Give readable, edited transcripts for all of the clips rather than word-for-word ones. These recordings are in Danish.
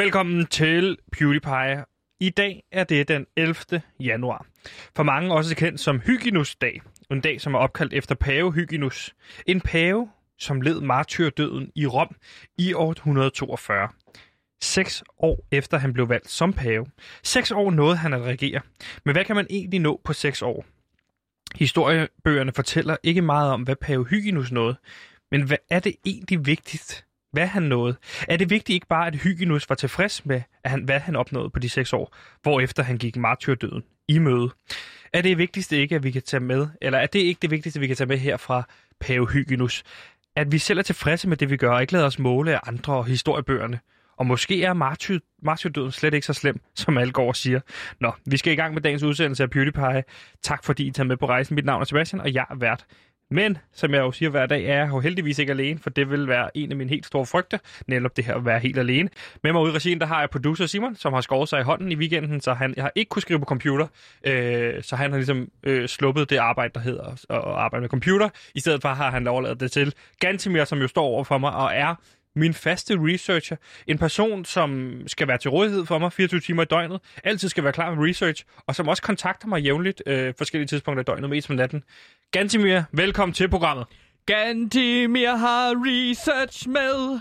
Velkommen til PewDiePie. I dag er det den 11. januar. For mange også kendt som Hyginus-dag. En dag, som er opkaldt efter pave Hyginus. En pave, som led martyrdøden i Rom i år 142. 6 år efter han blev valgt som pave. 6 år nåede han at regere. Men hvad kan man egentlig nå på 6 år? Historiebøgerne fortæller ikke meget om, hvad pave Hyginus nåede. Men hvad er det egentlig vigtigt, hvad han nåede? Er det vigtigt ikke bare, at Hyginus var tilfreds med, at hvad han opnåede på de 6 år, hvorefter han gik martyrdøden i møde? Er det vigtigste ikke, at vi kan tage med, eller er det ikke det vigtigste, vi kan tage med her fra pave Hyginus? At vi selv er tilfredse med det, vi gør, og ikke lader os måle af andre og historiebøgerne. Og måske er martyrdøden slet ikke så slem, som alle går og siger. Nå, vi skal i gang med dagens udsendelse af PewDiePie. Tak fordi I tager med på rejsen. Mit navn er Sebastian, og jeg er vært. Men, som jeg jo siger hver dag, er jeg jo heldigvis ikke alene, for det vil være en af mine helt store frygter, netop det her at være helt alene. Med mig ude i regien, der har jeg producer Simon, som har skåret sig i hånden i weekenden, så han har ikke kunnet skrive på computer. Så han har ligesom sluppet det arbejde, der hedder at arbejde med computer. I stedet for har han overladet det til Gantimir, som jo står over for mig og er min faste researcher. En person, som skal være til rådighed for mig 24 timer i døgnet, altid skal være klar med research, og som også kontakter mig jævnligt forskellige tidspunkter i døgnet, mest om natten. Gantimir, velkommen til programmet. Gantimir har research med.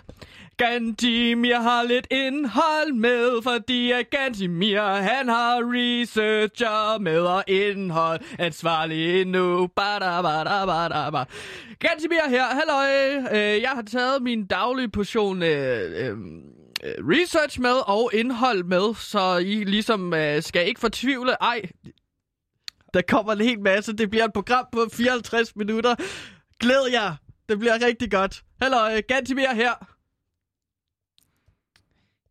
Gantimir har lidt indhold med, fordi at Gantimir, han har researcher med og indhold ansvarlig nu. Badabadabadabad. Gantimir her, halløj. Jeg har taget min daglige portion research med og indhold med, så I ligesom skal ikke fortvivle. Ej, der kommer en hel masse. Det bliver et program på 54 minutter. Glæd jer. Det bliver rigtig godt. Halløj, Gantimir her.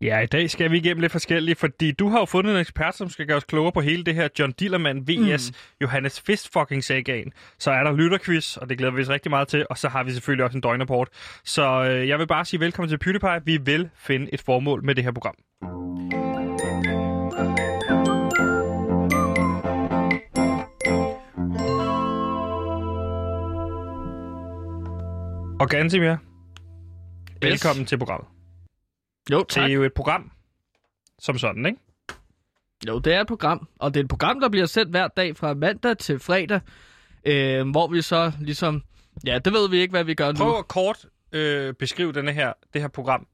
Ja, i dag skal vi igennem lidt forskelligt, fordi du har jo fundet en ekspert, som skal gøre os klogere på hele det her John Dillermand vs. Johannes Fistfucking-sagaen. Så er der lytterquiz, og det glæder vi os rigtig meget til, og så har vi selvfølgelig også en døgnrapport. Så jeg vil bare sige velkommen til PewDiePie. Vi vil finde et formål med det her program. Og Gantimir, velkommen til programmet. Jo, tak. Det er jo et program, som sådan, ikke? Jo, det er et program. Og det er et program, der bliver sendt hver dag fra mandag til fredag, hvor vi så ligesom... Ja, det ved vi ikke, hvad vi gør nu. Prøv at kort beskrive det her program.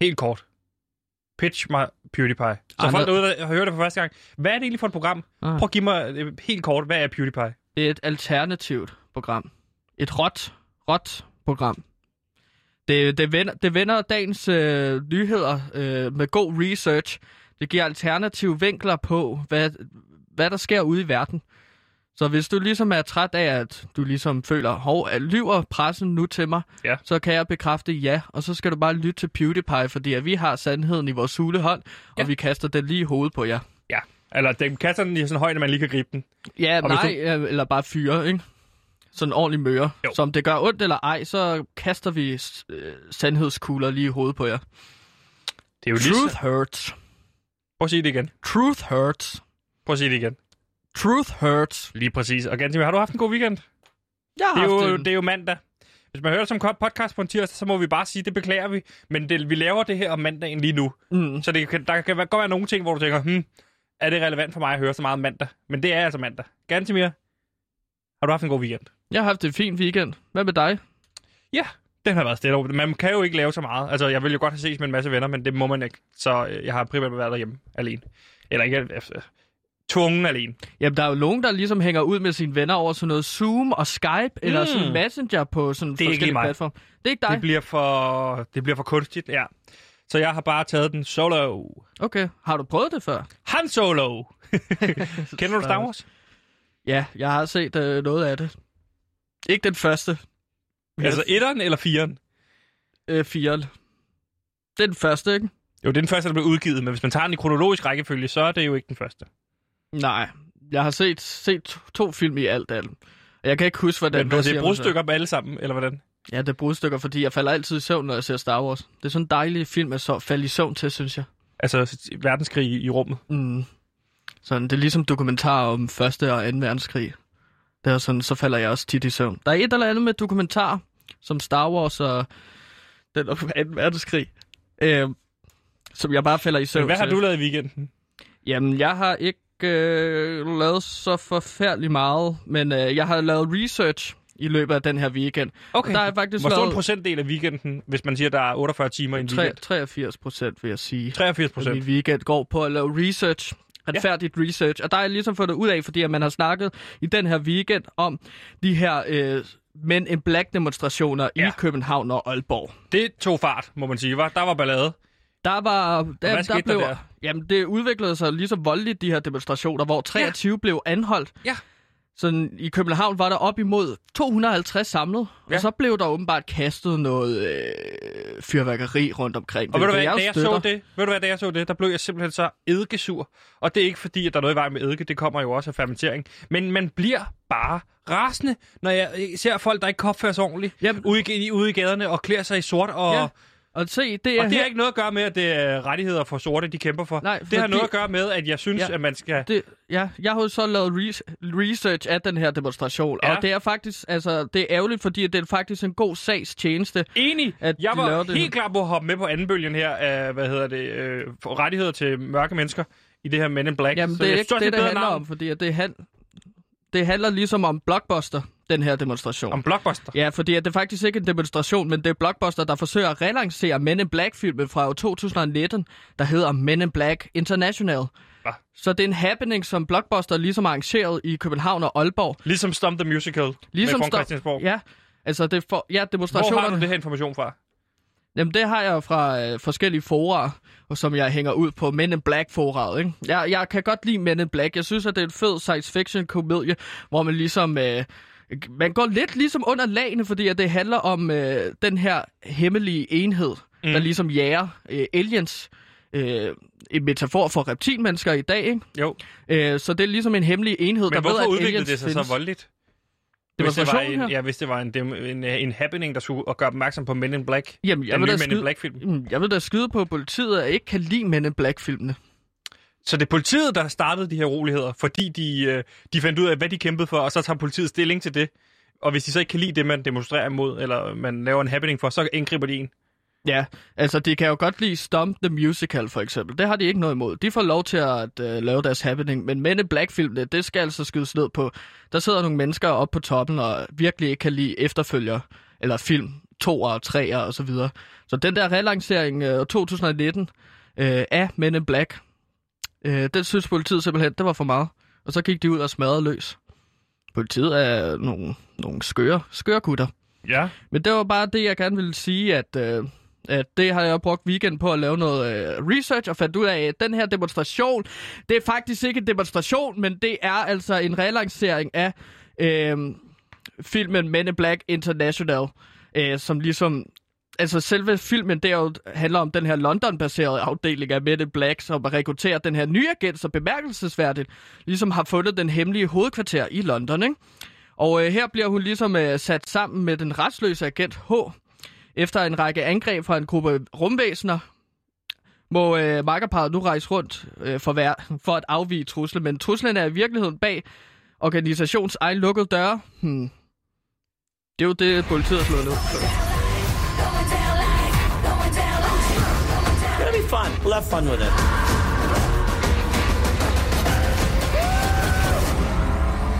Helt kort. Pitch mig PewDiePie. Så folk derude, der hører det for første gang. Hvad er det egentlig for et program? Prøv at give mig helt kort, hvad er PewDiePie? Det er et alternativt program. Et råt program. Det vender dagens nyheder med god research. Det giver alternative vinkler på, hvad der sker ude i verden. Så hvis du ligesom er træt af, at du ligesom føler, hov, lyver pressen nu til mig, ja, så kan jeg bekræfte ja. Og så skal du bare lytte til PewDiePie, fordi at vi har sandheden i vores hulehånd, og vi kaster den lige i hovedet på jer. Ja, eller den kaster den i sådan højde, man lige kan gribe den. Ja, og nej, eller bare fyre, ikke? Sådan en ordentlig møre. Jo. Så om det gør ondt eller ej, så kaster vi sandhedskugler lige i hovedet på jer. Det er jo Truth hurts. Prøv at sige det igen. Truth hurts. Prøv at sige det igen. Truth hurts. Lige præcis. Og Gantimir, har du haft en god weekend? Det er jo mandag. Hvis man hører det som podcast på en tirsdag, så må vi bare sige, det beklager vi. Men vi laver det her om mandagen lige nu. Så der kan godt være nogle ting, hvor du tænker, er det relevant for mig at høre så meget om mandag? Men det er altså mandag. Gantimir, har du haft en god weekend? Jeg har haft en fin weekend. Hvad med dig? Ja, den har været stille. Man kan jo ikke lave så meget. Altså, jeg vil jo godt have ses med en masse venner, men det må man ikke. Så jeg har primært været derhjemme alene. Eller ikke tvungen alene. Jamen, der er jo nogen, der ligesom hænger ud med sine venner over sådan noget Zoom og Skype, eller sådan Messenger på sådan forskellige platforme. Det er ikke dig. Det bliver for kunstigt, ja. Så jeg har bare taget den solo. Okay. Har du prøvet det før? Han solo! Kender du Star Wars? Ja, jeg har set noget af det. Ikke den første. Altså etteren eller firen? Firen. Det er den første, ikke? Jo, det er den første, der blev udgivet, men hvis man tager den i kronologisk rækkefølge, så er det jo ikke den første. Nej, jeg har set 2 film i alt af dem. Og jeg kan ikke huske, hvordan... Men det er brudstykker med alle sammen, eller hvordan? Ja, det er brudstykker, fordi jeg falder altid i søvn, når jeg ser Star Wars. Det er sådan en dejlig film at falde i søvn til, synes jeg. Altså verdenskrig i rummet? Sådan, det er ligesom dokumentarer om 1. og 2. verdenskrig. Det er sådan, så falder jeg også tit i søvn. Der er et eller andet med dokumentar, som Star Wars og den 2. verdenskrig. som jeg bare falder i søvn. Hvad har du lavet i weekenden? Jamen, jeg har ikke lavet så forfærdelig meget, men jeg har lavet research i løbet af den her weekend. Okay. Der er faktisk hvor stor en procentdel af weekenden, hvis man siger, der er 48 timer i en weekend? 83% vil jeg sige. 83%? Min weekend går på at lave research. Retfærdigt research. Og der har jeg ligesom fået det ud af, fordi at man har snakket i den her weekend om de her Men in Black demonstrationer i København og Aalborg. Det tog fart, må man sige. Der var ballade. Hvad skete der? Jamen, det udviklede sig ligesom voldeligt, de her demonstrationer, hvor 23 blev anholdt. Ja. Så i København var der op imod 250 samlet, og så blev der åbenbart kastet noget fyrværkeri rundt omkring. Og ved du hvad, da jeg så det, der blev jeg simpelthen så eddikesur. Og det er ikke fordi, at der er noget i vejen med eddike, det kommer jo også af fermentering. Men man bliver bare rasende, når jeg ser folk, der ikke opfører sig ordentligt ude i gaderne og klæder sig i sort og... Ja. Og, det har ikke noget at gøre med, at det er rettigheder for sorte, de kæmper for. Nej, det har noget at gøre med, at jeg synes, at man skal... Jeg har jo så lavet research af den her demonstration, og det er faktisk, altså, det er ærgerligt, fordi det er faktisk en god sagstjeneste. Enig! Jeg var helt klar på at hoppe med på anden bølgen her af, rettigheder til mørke mennesker i det her Men in Black. Jamen, så det er ikke det handler navn om, fordi det handler ligesom om Blockbuster. Den her demonstration. Om Blockbuster? Ja, fordi det er faktisk ikke en demonstration, men det er Blockbuster, der forsøger at relancere Men in Black-filmen fra 2019, der hedder Men in Black International. Hva? Så det er en happening, som Blockbuster ligesom arrangeret i København og Aalborg. Ligesom Stomp the Musical ligesom med Christiansborg. Ja, altså det for, demonstrationer... Hvor har du det her information fra? Jamen, det har jeg fra forskellige forer, som jeg hænger ud på. Men in Black-foraret, ikke? Jeg kan godt lide Men in Black. Jeg synes, at det er en fed science-fiction-komedie, hvor man ligesom... Man går lidt ligesom under lagene, fordi at det handler om den her hemmelige enhed, der ligesom jager aliens. En metafor for reptilmennesker i dag, ikke? Jo. Så det er ligesom en hemmelig enhed, der ved, at aliens findes. Men hvorfor udviklede det sig så voldeligt? Hvis det var en happening, der skulle gøre opmærksom på Men in Black. Jamen, den nye Men in Black-film. Jeg vil da skyde på politiet, at jeg ikke kan lide Men in Black-filmene. Så det er politiet, der startede de her uroligheder, fordi de fandt ud af, hvad de kæmpede for, og så tager politiet stilling til det. Og hvis de så ikke kan lide det, man demonstrerer imod, eller man laver en happening for, så indgriber de en. Ja, altså de kan jo godt lide Stomp the Musical for eksempel. Det har de ikke noget imod. De får lov til at lave deres happening, men Men in Black-filmene, det skal altså skydes ned på. Der sidder nogle mennesker oppe på toppen og virkelig ikke kan lide efterfølger, eller film 2 og 3 og så videre. Så den der relancering 2019 af Men in Black... Den synes politiet simpelthen, det var for meget. Og så gik de ud og smadrede løs. Politiet er nogle skøre gutter. Ja. Men det var bare det, jeg gerne ville sige, at det har jeg brugt weekenden på at lave noget research og fandt ud af, at den her demonstration, det er faktisk ikke en demonstration, men det er altså en relancering af filmen Men in Black International, som ligesom... Altså selve filmen, det jo handler om den her London-baserede afdeling af Men in Black, som rekrutterer den her nye agent, som bemærkelsesværdigt ligesom har fundet den hemmelige hovedkvarter i London, ikke? Og her bliver hun ligesom sat sammen med den retsløse agent H. Efter en række angreb fra en gruppe rumvæsener, må makkerparet nu rejse rundt for at afvige truslen. Men truslen er i virkeligheden bag organisationens egen lukkede døre. Det er jo det, politiet slår ned. Fun. We'll have fun with it.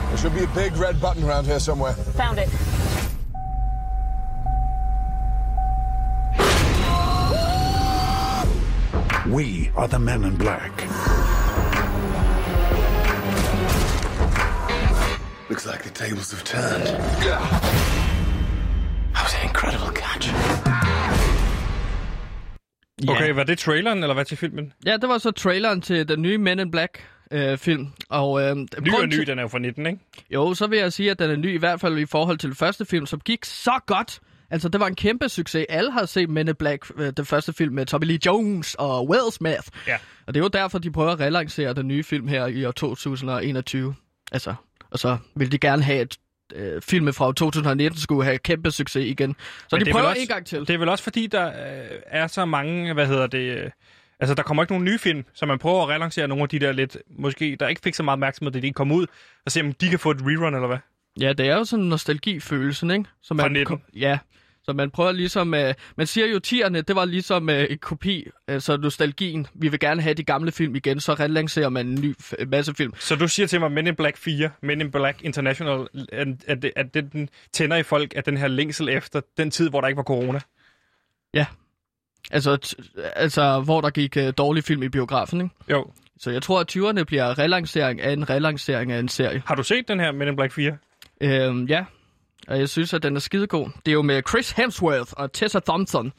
There should be a big red button around here somewhere. Found it. We are the Men in Black. Looks like the tables have turned. That was an incredible catch. Okay, var det traileren, eller hvad til filmen? Ja, det var så traileren til den nye Men in Black-film. Ny, den er jo fra 19, ikke? Jo, så vil jeg sige, at den er ny, i hvert fald i forhold til den første film, som gik så godt. Altså, det var en kæmpe succes. Alle har set Men in Black, den første film med Tommy Lee Jones og Will Smith. Ja. Og det er jo derfor, de prøver at relancere den nye film her i år 2021. Altså, og så vil de gerne have et... Filmen fra 2019 skulle have kæmpe succes igen. Så men de prøver en gang til. Det er vel også fordi, der er så mange, altså der kommer ikke nogen nye film, så man prøver at relancere nogle af de der lidt, måske der ikke fik så meget opmærksomhed, da de kom ud, og se om de kan få et rerun eller hvad. Ja, det er jo sådan en nostalgifølelsen, ikke? Fra 19. Ja, Så man prøver ligesom, man siger jo, tierne, det var ligesom en kopi, altså nostalgien. Vi vil gerne have de gamle film igen, så relancerer man en ny masse film. Så du siger til mig, Men in Black 4, Men in Black International, at det, den tænder i folk, at den her længsel efter den tid, hvor der ikke var corona? Ja. Altså hvor der gik dårlig film i biografen, ikke? Jo. Så jeg tror, at 20'erne bliver relancering af en relancering af en serie. Har du set den her Men in Black 4? Ja. Og jeg synes, at den er skidegod. Det er jo med Chris Hemsworth og Tessa Thompson.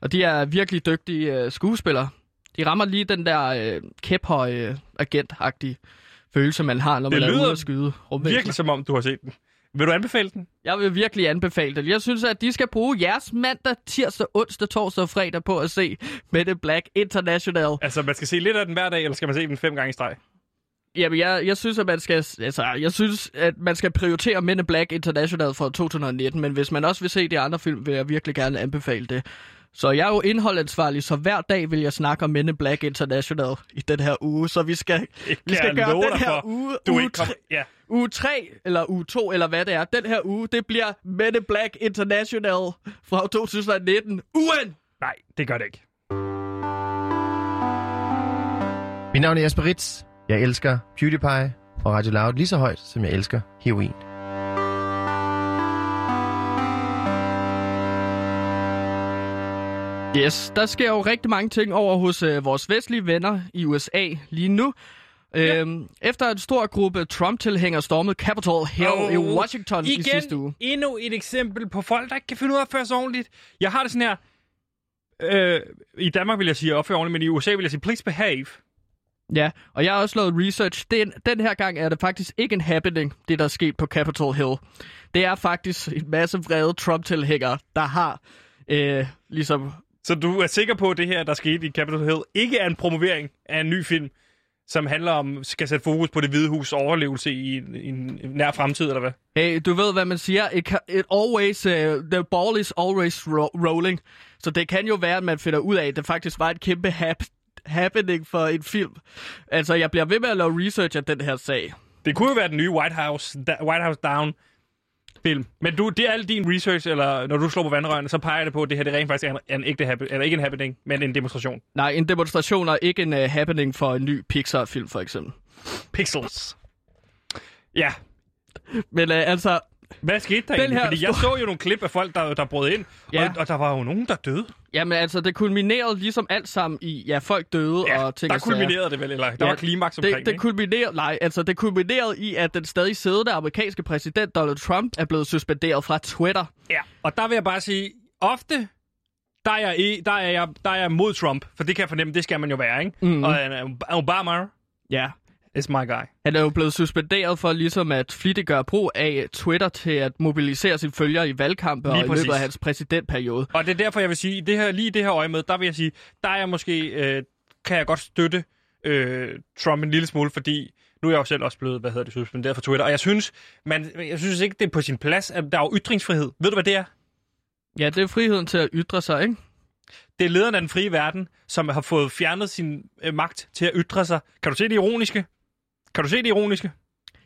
Og de er virkelig dygtige skuespillere. De rammer lige den der kæphøje agentagtige følelse, man har, når man er ude at skyde. Det lyder virkelig, som om du har set den. Vil du anbefale den? Jeg vil virkelig anbefale den. Jeg synes, at de skal bruge jeres mandag, tirsdag, onsdag, torsdag og fredag på at se Men in Black International. Altså, man skal se lidt af den hver dag, eller skal man se den 5 gange i streg? Jamen, jeg synes, at man skal, prioritere Men in Black International fra 2019, men hvis man også vil se de andre film, vil jeg virkelig gerne anbefale det. Så jeg er jo indholdansvarlig, så hver dag vil jeg snakke om Men in Black International i den her uge, så vi skal gøre den her uge 3 eller uge 2 eller hvad det er. Den her uge, det bliver Men in Black International fra 2019. Ugen! Nej, det gør det ikke. Mit navn er Jesper Ritz. Jeg elsker PewDiePie og Radio Loud lige så højt, som jeg elsker heroin. Yes, der sker jo rigtig mange ting over hos vores vestlige venner i USA lige nu. Ja. Efter en stor gruppe Trump-tilhængere stormede Capitol her i Washington i sidste uge. Endnu et eksempel på folk, der ikke kan finde ud af at føre sig ordentligt. Jeg har det sådan her. I Danmark vil jeg sige opføre ordentligt, men i USA vil jeg sige please behave. Ja, og jeg har også lavet research. Den her gang er det faktisk ikke en happening, det der er sket på Capitol Hill. Det er faktisk en masse vrede Trump-tilhængere, der har ligesom... Så du er sikker på, at det her, der skete i Capitol Hill, ikke er en promovering af en ny film, som handler om, skal sætte fokus på Det Hvide Hus' overlevelse i en nær fremtid, eller hvad? Hey, du ved, hvad man siger. It always, the ball is always rolling. Så det kan jo være, at man finder ud af, at det faktisk var et kæmpe happening for en film. Altså, jeg bliver ved med at lave research af den her sag. Det kunne jo være den nye White House Down-film. Men det er al din research, eller når du slår på vandrørene, så peger det på, at det her det rent faktisk er en ægte eller ikke en happening, men en demonstration. Nej, en demonstration og ikke en happening for en ny Pixar-film, for eksempel. Pixels. Ja. Men altså... Hvad skete der egentlig? Fordi jeg så jo nogle klip af folk, der brød ind, ja. og der var jo nogen, der døde. Jamen altså, det kulminerede ligesom alt sammen i, ja, folk døde ja, og ting og sager. Der kulminerede det vel, eller der var klimaks omkring, det kulminerede, nej, altså det kulminerede i, at den stadig siddende amerikanske præsident Donald Trump er blevet suspenderet fra Twitter. Ja, og der vil jeg bare sige, ofte der er jeg mod Trump, for det kan jeg fornemme, det skal man jo være, ikke? Mm-hmm. Og Obama... Ja. It's my guy. Han er jo blevet suspenderet for ligesom at flittiggøre brug af Twitter til at mobilisere sine følgere i valgkampe og i løbet af hans præsidentperiode. Og det er derfor, jeg vil sige, lige i det her øje med, der vil jeg sige, der er jeg måske, kan jeg godt støtte Trump en lille smule, fordi nu er jeg jo selv også blevet, suspenderet fra Twitter. Og jeg synes ikke, det er på sin plads, at der er jo ytringsfrihed. Ved du, hvad det er? Ja, det er friheden til at ytre sig, ikke? Det er lederen af den frie verden, som har fået fjernet sin magt til at ytre sig. Kan du se det ironiske?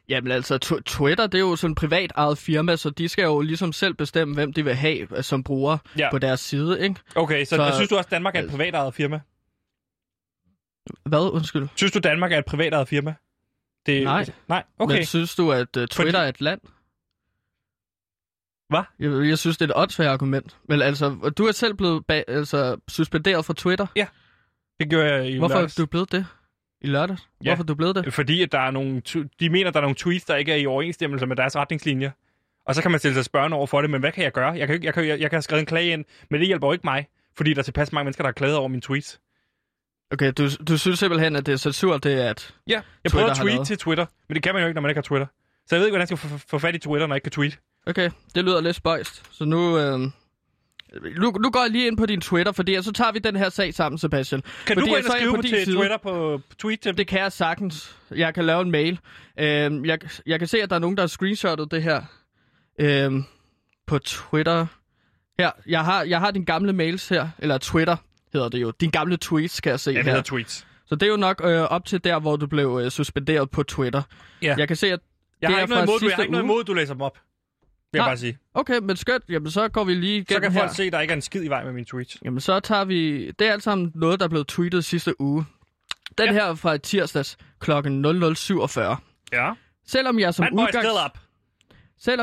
Jamen altså, Twitter, det er jo sådan en privat eget firma, så de skal jo ligesom selv bestemme, hvem de vil have som bruger på deres side, ikke? Okay, så synes du også, Danmark er et privat eget firma? Hvad? Undskyld? Synes du, Danmark er et privat eget firma? Nej, okay. Men synes du, at Twitter er et land? Hvad? Jeg synes, det er et åndssvagt argument. Men altså, du er selv blevet suspenderet fra Twitter? Ja, det gjorde jeg i lørdags. Hvorfor er du blevet det? I lørdag? Ja. Hvorfor er du blevet det? Fordi at der er nogle de mener, der er nogle tweets, der ikke er i overensstemmelse med deres retningslinjer. Og så kan man stille sig spørgende over for det, men hvad kan jeg gøre? Jeg kan have skrevet en klage ind, men det hjælper jo ikke mig, fordi der er tilpas mange mennesker, der har klaget over mine tweets. Okay, du synes simpelthen, at det er censur, det er at ja, jeg prøver at tweete til Twitter, men det kan man jo ikke, når man ikke har Twitter. Så jeg ved ikke, hvordan jeg skal få fat i Twitter, når jeg ikke kan tweete. Okay, det lyder lidt spøjst. Så nu går jeg lige ind på din Twitter, fordi så tager vi den her sag sammen, Sebastian. Kan du gå ind og skrive på din Twitter på tweet? Det kan jeg sagtens. Jeg kan lave en mail. Jeg kan se, at der er nogen, der har screenshotet det her på Twitter. Her, jeg har din gamle mails her, eller Twitter hedder det jo. Din gamle tweets, kan jeg se her. Hedder tweets. Så det er jo nok op til der, hvor du blev suspenderet på Twitter. Yeah. Jeg kan se, at jeg har ikke noget imod, du læser dem op. vil jeg bare sige. Okay, men skønt. Jamen, så går vi lige igennem her. Så kan folk se, der ikke er en skid i vej med min tweet. Jamen, så tager vi... Det er alt sammen noget, der er blevet tweetet sidste uge. Den her fra tirsdags kl. 00:47. Ja. Selvom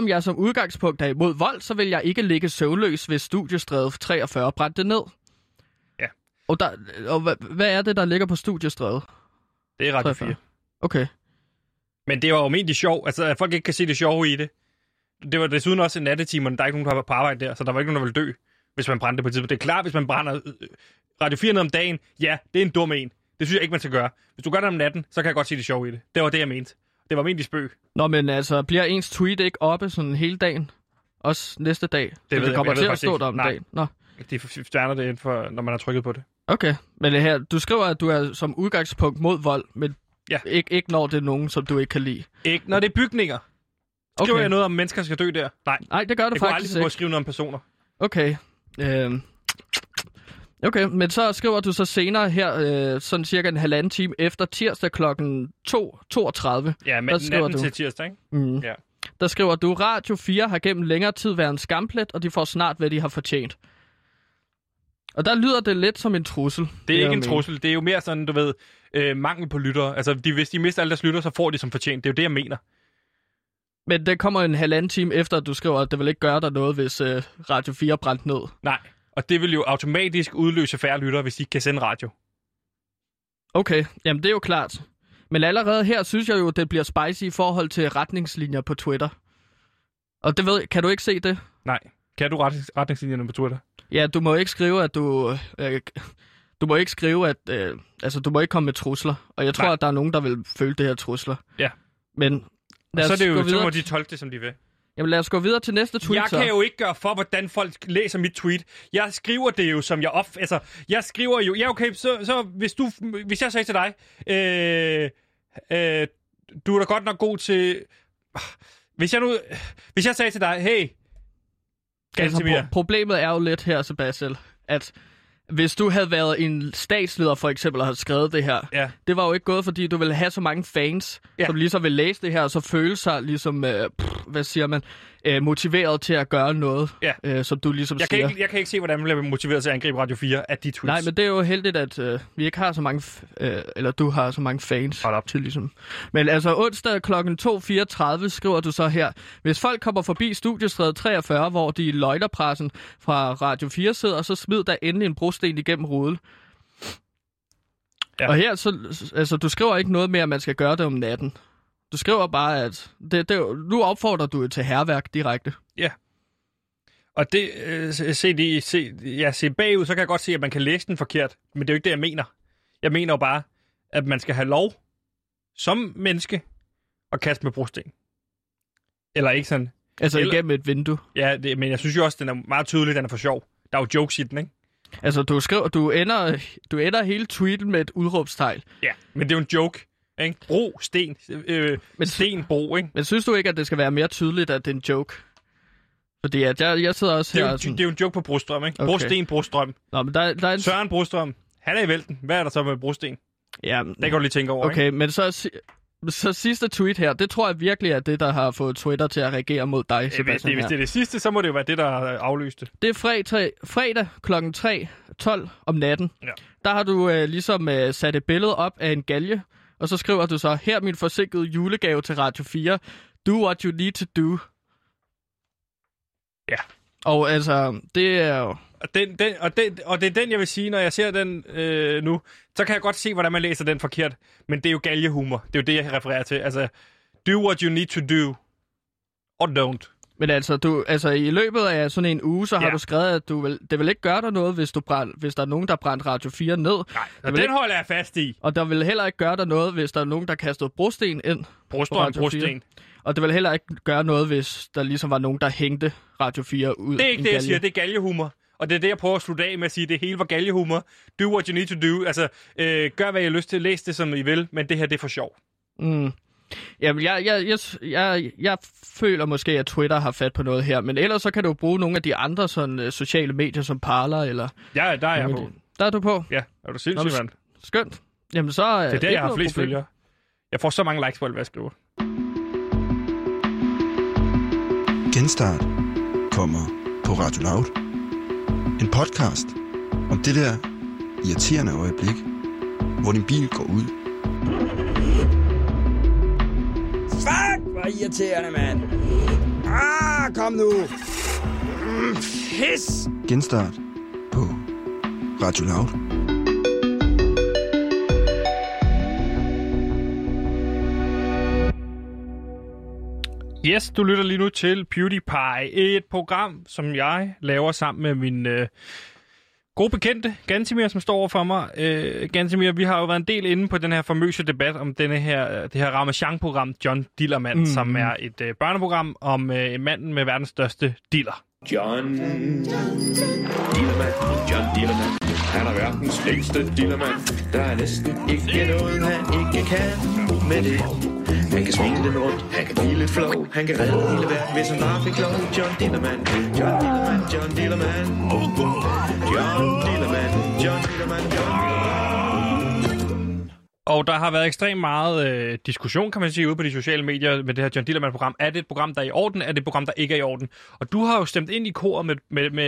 jeg som udgangspunkt er imod vold, så vil jeg ikke ligge søvnløs, hvis Studiestræde 43 brændte ned. Ja. Og hvad er det, der ligger på Studiestræde? Det er Radio 4. Okay. Men det var jo ment sjovt. Altså, at folk ikke kan se det sjove i det. Det var desuden også i nattetimerne, der er ikke nogen, der var på arbejde der, så der var ikke nogen, der ville dø, hvis man brændte på et tidspunkt. Det er klart, hvis man brænder Radio 4 ned om dagen, ja, det er en dum en. Det synes jeg ikke, man skal gøre. Hvis du gør det om natten, så kan jeg godt se det sjove i det. Det var det, jeg mente. Det var ment i spøg. Nå, men altså, bliver ens tweet ikke oppe sådan hele dagen? Også næste dag? Det kommer til at stå der om dagen? Nå. De fjerner det indenfor, når man har trykket på det. Okay, men det her, du skriver, at du er som udgangspunkt mod vold, men ikke når det er nogen, som du ikke kan lide. Ikke når det er bygninger. Skriver jeg noget om, mennesker skal dø der? Nej, det gør det faktisk ikke. Jeg kunne aldrig kunne skrive noget om personer. Okay. Okay, men så skriver du så senere her, sådan cirka en halvanden time efter tirsdag klokken 2:32. Ja, men natten til tirsdag, ikke? Mm. Ja. Der skriver du, Radio 4 har gennem længere tid været en skamplet, og de får snart, hvad de har fortjent. Og der lyder det lidt som en trussel. Det er ikke en trussel, det er jo mere sådan, du ved, mangel på lyttere. Altså, hvis de mister alle deres lyttere, så får de som fortjent. Det er jo det, jeg mener. Men det kommer en halvanden time efter, at du skriver, at det vil ikke gøre dig noget, hvis Radio 4 brændte ned. Nej, og det vil jo automatisk udløse færre lyttere, hvis de ikke kan sende radio. Okay, jamen det er jo klart. Men allerede her synes jeg jo, det bliver spicy i forhold til retningslinjer på Twitter. Og det kan du ikke se det? Nej, kan du retningslinjerne på Twitter? Ja, du må ikke skrive, at du må ikke skrive, at altså du må ikke komme med trusler. Og jeg tror, at der er nogen, der vil føle det her trusler. Ja. Men... så er det jo, så må de tolke det, som de vil. Jamen lad os gå videre til næste tweet. Jeg kan jo ikke gøre for, hvordan folk læser mit tweet. Jeg skriver det jo, som jeg altså, jeg skriver jo... Ja, okay, så hvis jeg sagde til dig... du er da godt nok god til... Hvis jeg sagde til dig, hey... Gantimir. Altså, problemet er jo lidt her, Sebastian, at... Hvis du havde været en statsleder, for eksempel, og havde skrevet det her, det var jo ikke gået, fordi du ville have så mange fans, som ligesom ville læse det her, og så føle sig ligesom, motiveret til at gøre noget, som du ligesom siger. Jeg kan ikke se, hvordan man bliver motiveret til at angribe Radio 4 af de tweets. Nej, men det er jo heldigt, at vi ikke har så mange, eller du har så mange fans til ligesom. Men altså onsdag kl. 2:34 skriver du så her, hvis folk kommer forbi Studiestræde 43, hvor de løjterpressen fra Radio 4 sidder, så smid der endelig en brosten igennem ruden. Ja. Og her, så, altså du skriver ikke noget mere, at man skal gøre det om natten. Du skriver bare, at nu opfordrer du til hærværk direkte. Ja. Og det, se bagud, så kan jeg godt se, at man kan læse den forkert. Men det er jo ikke det, jeg mener. Jeg mener jo bare, at man skal have lov som menneske at kaste med brosten. Eller ikke sådan. Altså igennem et vindue. Ja, men jeg synes jo også, den er meget tydelig, den er for sjov. Der er jo jokes i den, ikke? Altså du ender hele tweeten med et udråbstegn. Ja, men det er jo en joke. Bro, sten, bro, ikke? Men synes du ikke, at det skal være mere tydeligt, at det er en joke? Fordi at jeg sidder også her... Det er jo en joke på Brostrøm, ikke? Okay. Brosten, Brostrøm. Nå, men der er en... Søren Brostrøm, han er i vælten. Hvad er der så med brosten? Ja, det kan du lige tænke over, okay, ikke? Men så sidste tweet her, det tror jeg virkelig er det, der har fået Twitter til at reagere mod dig, Sebastian. Hvis det er det sidste, så må det jo være det, der har aflyst det. Det er fredag klokken 3:12 om natten. Ja. Der har du ligesom sat et billede op af en galge. Og så skriver du så, her min forsinkede julegave til Radio 4. Do what you need to do. Ja. Og altså, det er jo... Og det er den, jeg vil sige, når jeg ser den nu. Så kan jeg godt se, hvordan man læser den forkert. Men det er jo galgehumor. Det er jo det, jeg refererer til. Altså, do what you need to do. Or don't. Men altså, i løbet af sådan en uge, så har du skrevet, at det vil ikke gøre dig noget, hvis der er nogen, der brændte Radio 4 ned. Nej, og den holder jeg fast i. Og der vil heller ikke gøre dig noget, hvis der er nogen, der kastede brosten ind. Brosten. Og det vil heller ikke gøre noget, hvis der ligesom var nogen, der hængte Radio 4 ud. Det er ikke det, jeg siger. Det er galgehumor. Og det er det, jeg prøver at slutte af med at sige. Det hele var galgehumor. Do what you need to do. Altså, gør, hvad I har lyst til. Læs det, som I vil. Men det her, det er for sjov. Mm. Jamen, jeg føler måske, at Twitter har fat på noget her, men ellers så kan du bruge nogle af de andre sådan, sociale medier som Parler, eller... Ja, der er jeg på. Der er du på? Ja, er du sindssygt, mand. Skønt. Jamen, så... Det er der, jeg har flest følgere. Jeg får så mange likes på alt, hvad jeg skriver. Genstart kommer på Radio Loud. En podcast om det der irriterende øjeblik, hvor din bil går ud. Fuck, hvor irriterende, mand. Ah, kom nu. Pis. Genstart på Radio Loud. Yes, du lytter lige nu til PewDiePie, et program, som jeg laver sammen med min gode bekendte, Gantimir, som står over for mig. Gantimir, vi har jo været en del inde på den her famøse debat om det her Ramasjang-program, John Dillermand, som er et børneprogram om manden med verdens største diller. John Dillermand. Han er verdens længste dillermand. Der er næsten ikke noget, han ikke kan med det. Han kan svinge den rundt, han kan blive lidt flow, han kan redde hele verden, hvis han bare fik lov. John Dillermand. Og der har været ekstremt meget diskussion, kan man sige, ude på de sociale medier med det her John Dillermand-program. Er det et program, der er i orden? Er det et program, der ikke er i orden? Og du har jo stemt ind i koret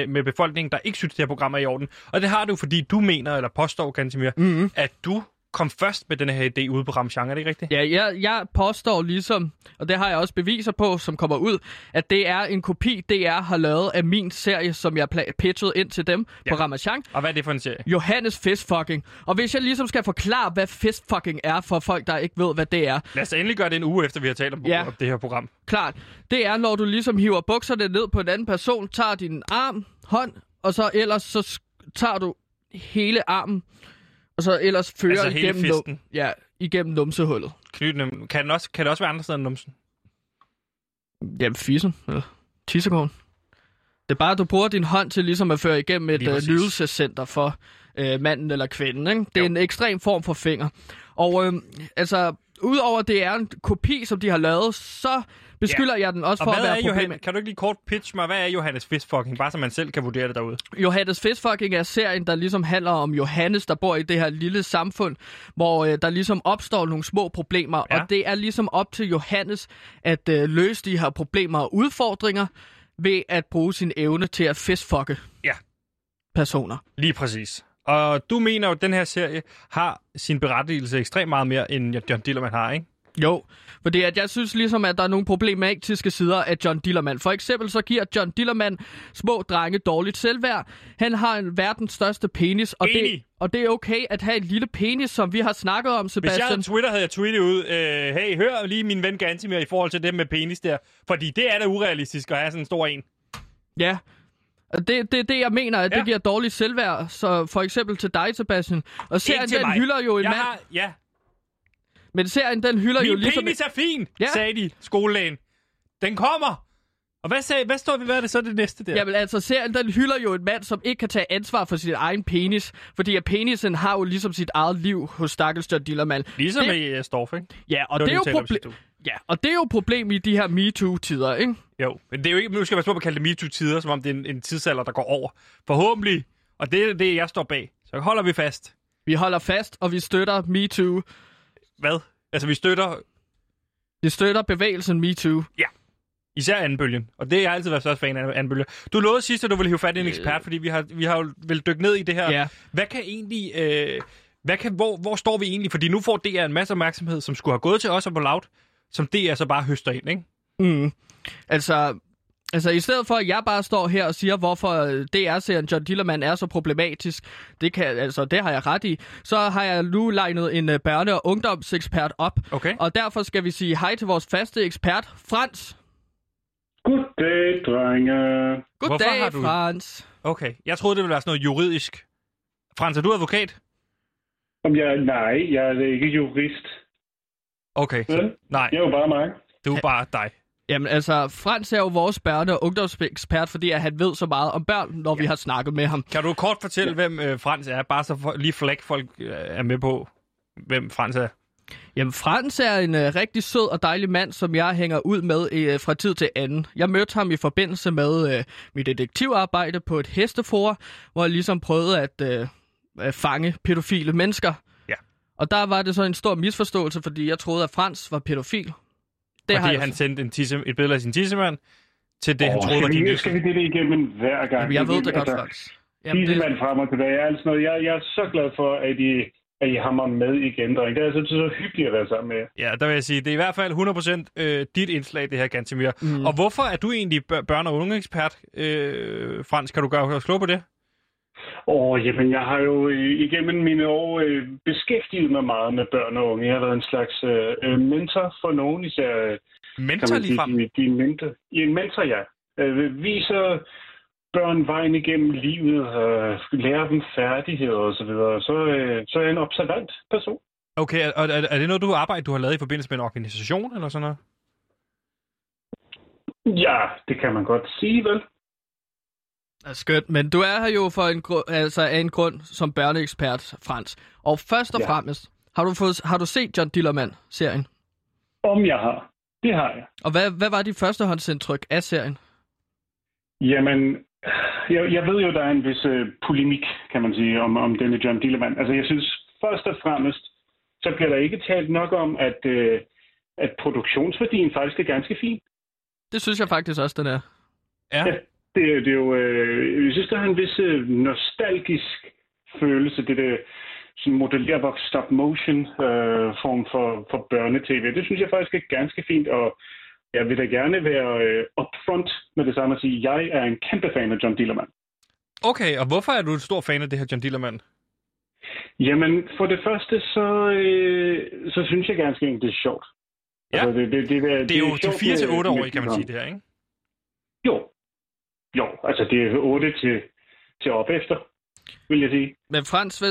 med befolkningen, der ikke synes, det her program er i orden. Og det har du, fordi du mener, eller påstår, Gantimir, at du kom først med den her idé ude på Ramasjang, er det ikke rigtigt? Ja, jeg påstår ligesom, og det har jeg også beviser på, som kommer ud, at det er en kopi, DR har lavet af min serie, som jeg pitchede ind til dem på Ramasjang. Og hvad er det for en serie? Johannes Fistfucking. Og hvis jeg ligesom skal forklare, hvad Fistfucking er for folk, der ikke ved, hvad det er. Lad os endelig gøre det en uge efter, vi har talt om det her program. Klart. Det er, når du ligesom hiver bukserne ned på en anden person, tager din arm, hånd, og så ellers så tager du hele armen, og så ellers fører altså igennem numsehullet. Kan det også være andre steder end numsen? Jamen fissen, eller tissekorn. Det er bare, at du bruger din hånd til ligesom at føre igennem et nydelsescenter for manden eller kvinden, ikke? Det er en ekstrem form for finger. Og altså, udover det er en kopi, som de har lavet, så beskylder jeg den også for at være problemet. Kan du ikke lige kort pitche mig, hvad er Johannes Fistfucking? Bare så man selv kan vurdere det derude. Johannes Fistfucking er serien, der ligesom handler om Johannes, der bor i det her lille samfund, hvor der ligesom opstår nogle små problemer. Ja. Og det er ligesom op til Johannes at løse de her problemer og udfordringer ved at bruge sin evne til at fistfucke personer. Lige præcis. Og du mener jo, at den her serie har sin berettigelse ekstremt meget mere, end John Dillermand har, ikke? Jo, fordi at jeg synes ligesom, at der er nogle problematiske sider af John Dillermand. For eksempel så giver John Dillermand små drenge dårligt selvværd. Han har en verdens største penis, og det er okay at have en lille penis, som vi har snakket om, Sebastian. Hvis jeg havde Twitter, havde jeg tweetet ud, hey, hør lige min ven Gantimir i forhold til det med penis der. Fordi det er da urealistisk at have sådan en stor en. Ja. Det er det, jeg mener, at det giver dårligt selvværd, så for eksempel til dig, Sebastian. Og serien, den hylder jo en mand. Ja. Men serien, den hylder jo ligesom... Min penis er fin, sagde de, skolelægen. Den kommer! Og hvad er det så det næste der? Jamen altså, serien, den hylder jo en mand, som ikke kan tage ansvar for sin egen penis. Fordi at penisen har jo ligesom sit eget liv hos stakkels John Dillermand. Ligesom i Storff, ikke? Ja, og det er jo problemet. Ja, og det er jo et problem i de her MeToo-tider, ikke? Jo, men det er jo ikke... Nu skal man spørge, at kalde det MeToo-tider, som om det er en tidsalder, der går over. Forhåbentlig, og det er det, jeg står bag. Så holder vi fast. Vi holder fast, og vi støtter MeToo. Hvad? Altså, vi støtter... Vi støtter bevægelsen MeToo. Ja. Især andenbølgen. Og det har jeg altid været størst fan af andenbølgen. Du lovede sidst, at du ville hive fat i en ekspert, fordi vi har jo vel dykket ned i det her. Ja. Hvad kan egentlig... Hvor står vi egentlig? Fordi nu får DR en masse opmærksomhed, som skulle have gået til os og på Loud, som det så bare høster ind, ikke? Altså, i stedet for, at jeg bare står her og siger, hvorfor DR-serien John Dillermand er så problematisk, det har jeg ret i, så har jeg nu legnet en børne- og ungdomsekspert op. Okay. Og derfor skal vi sige hej til vores faste ekspert, Frans. Goddag, drenge. Goddag, Frans. Okay, jeg troede, det ville være sådan noget juridisk. Frans, er du advokat? Nej, jeg er ikke jurist. Okay, så, nej. Jeg er jo bare mig. Det er jo bare dig. Jamen altså, Frans er jo vores børne- og ungdomsekspert, fordi at han ved så meget om børn, når vi har snakket med ham. Kan du kort fortælle, hvem Frans er? Bare så lige flæk folk er med på, hvem Frans er. Jamen, Frans er en rigtig sød og dejlig mand, som jeg hænger ud med fra tid til anden. Jeg mødte ham i forbindelse med mit detektivarbejde på et hestefor, hvor jeg ligesom prøvede at fange pædofile mennesker. Og der var det så en stor misforståelse, fordi jeg troede, at Frans var pædofil. Fordi han sendte et billede af sin tissemand til det, han troede var din løsning. Skal vi det igennem hver gang? Jamen, jeg ved det godt, Frans. Isemand frem og tilbage er altså noget. Jeg er så glad for, at I har mig med i gendring. Det er altså så hyggeligt at være sammen med jer. Ja, der vil jeg sige, det er i hvert fald 100% dit indslag, det her, Gantimir. Mm. Og hvorfor er du egentlig børne- og ungeekspert, Frans? Kan du gøre os klog på det? Jamen, jeg har jo igennem mine år beskæftiget mig meget med børn og unge. Jeg har været en slags mentor for nogen, især... Mentor lige frem? En mentor, ja. Viser børn vejen igennem livet, lærer dem færdigheder og så videre. Så er jeg en observant person. Okay, og er det noget, du har lavet i forbindelse med en organisation eller sådan noget? Ja, det kan man godt sige, vel? Skønt, men du er her jo for en grund som børneekspert, Frans. Og først og fremmest, har du set John Dillermand-serien? Om jeg har. Det har jeg. Og hvad var dit førstehåndsindtryk af serien? Jamen, jeg ved jo, der er en vis polemik, kan man sige, om denne John Dillermand. Altså, jeg synes først og fremmest, så bliver der ikke talt nok om, at produktionsværdien faktisk er ganske fin. Det synes jeg faktisk også, den er. Ja. Det er jo, jeg synes, der er en vis nostalgisk følelse, det der sådan modellerbar stop-motion-form for børnetv. Det synes jeg faktisk er ganske fint, og jeg vil da gerne være upfront med det samme at sige, at jeg er en kæmpe fan af John Dillermand. Okay, og hvorfor er du en stor fan af det her John Dillermand? Jamen, for det første, så synes jeg ganske enkelt, det er sjovt. Ja, altså, det er jo til 4-8-årige, kan man sige det her, ikke? Jo, altså det er 8 til op efter, vil jeg sige. Men Frans,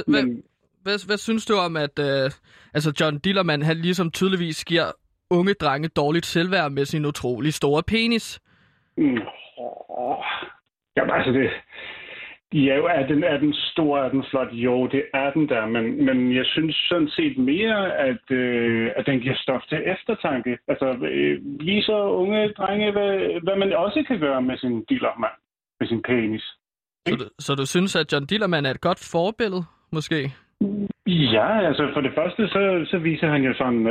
hvad synes du om, at John Dillermand, han ligesom tydeligvis giver unge drenge dårligt selvværd med sin utrolig store penis? Jamen altså det... Ja, er den stor, er den flot? Jo, det er den der, men jeg synes sådan set mere, at den giver stof til eftertanke. Altså, viser unge drenge, hvad man også kan gøre med sin Dillermand, med sin penis. Så du synes, at John Dillermand er et godt forbillede, måske? Ja, altså for det første, så viser han jo sådan,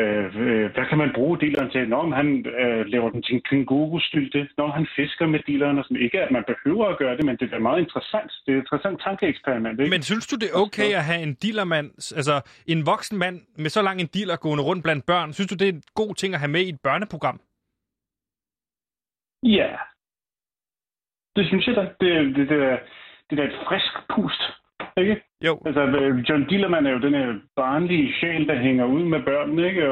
hvad kan man bruge dilleren til? Når han laver den til en kængurustylte, når han fisker med dilleren og sådan. Ikke at man behøver at gøre det, men det er meget interessant. Det er et interessant tankeeksperiment, ikke? Men synes du, det er okay at have en dillermand, altså en voksen mand med så lang en diller gående rundt blandt børn? Synes du, det er en god ting at have med i et børneprogram? Ja. Det synes jeg da. Det er et frisk pust. Ikke? Jo. Altså, John Dillermand er jo den her barnlige sjæl, der hænger ud med børnene, ikke?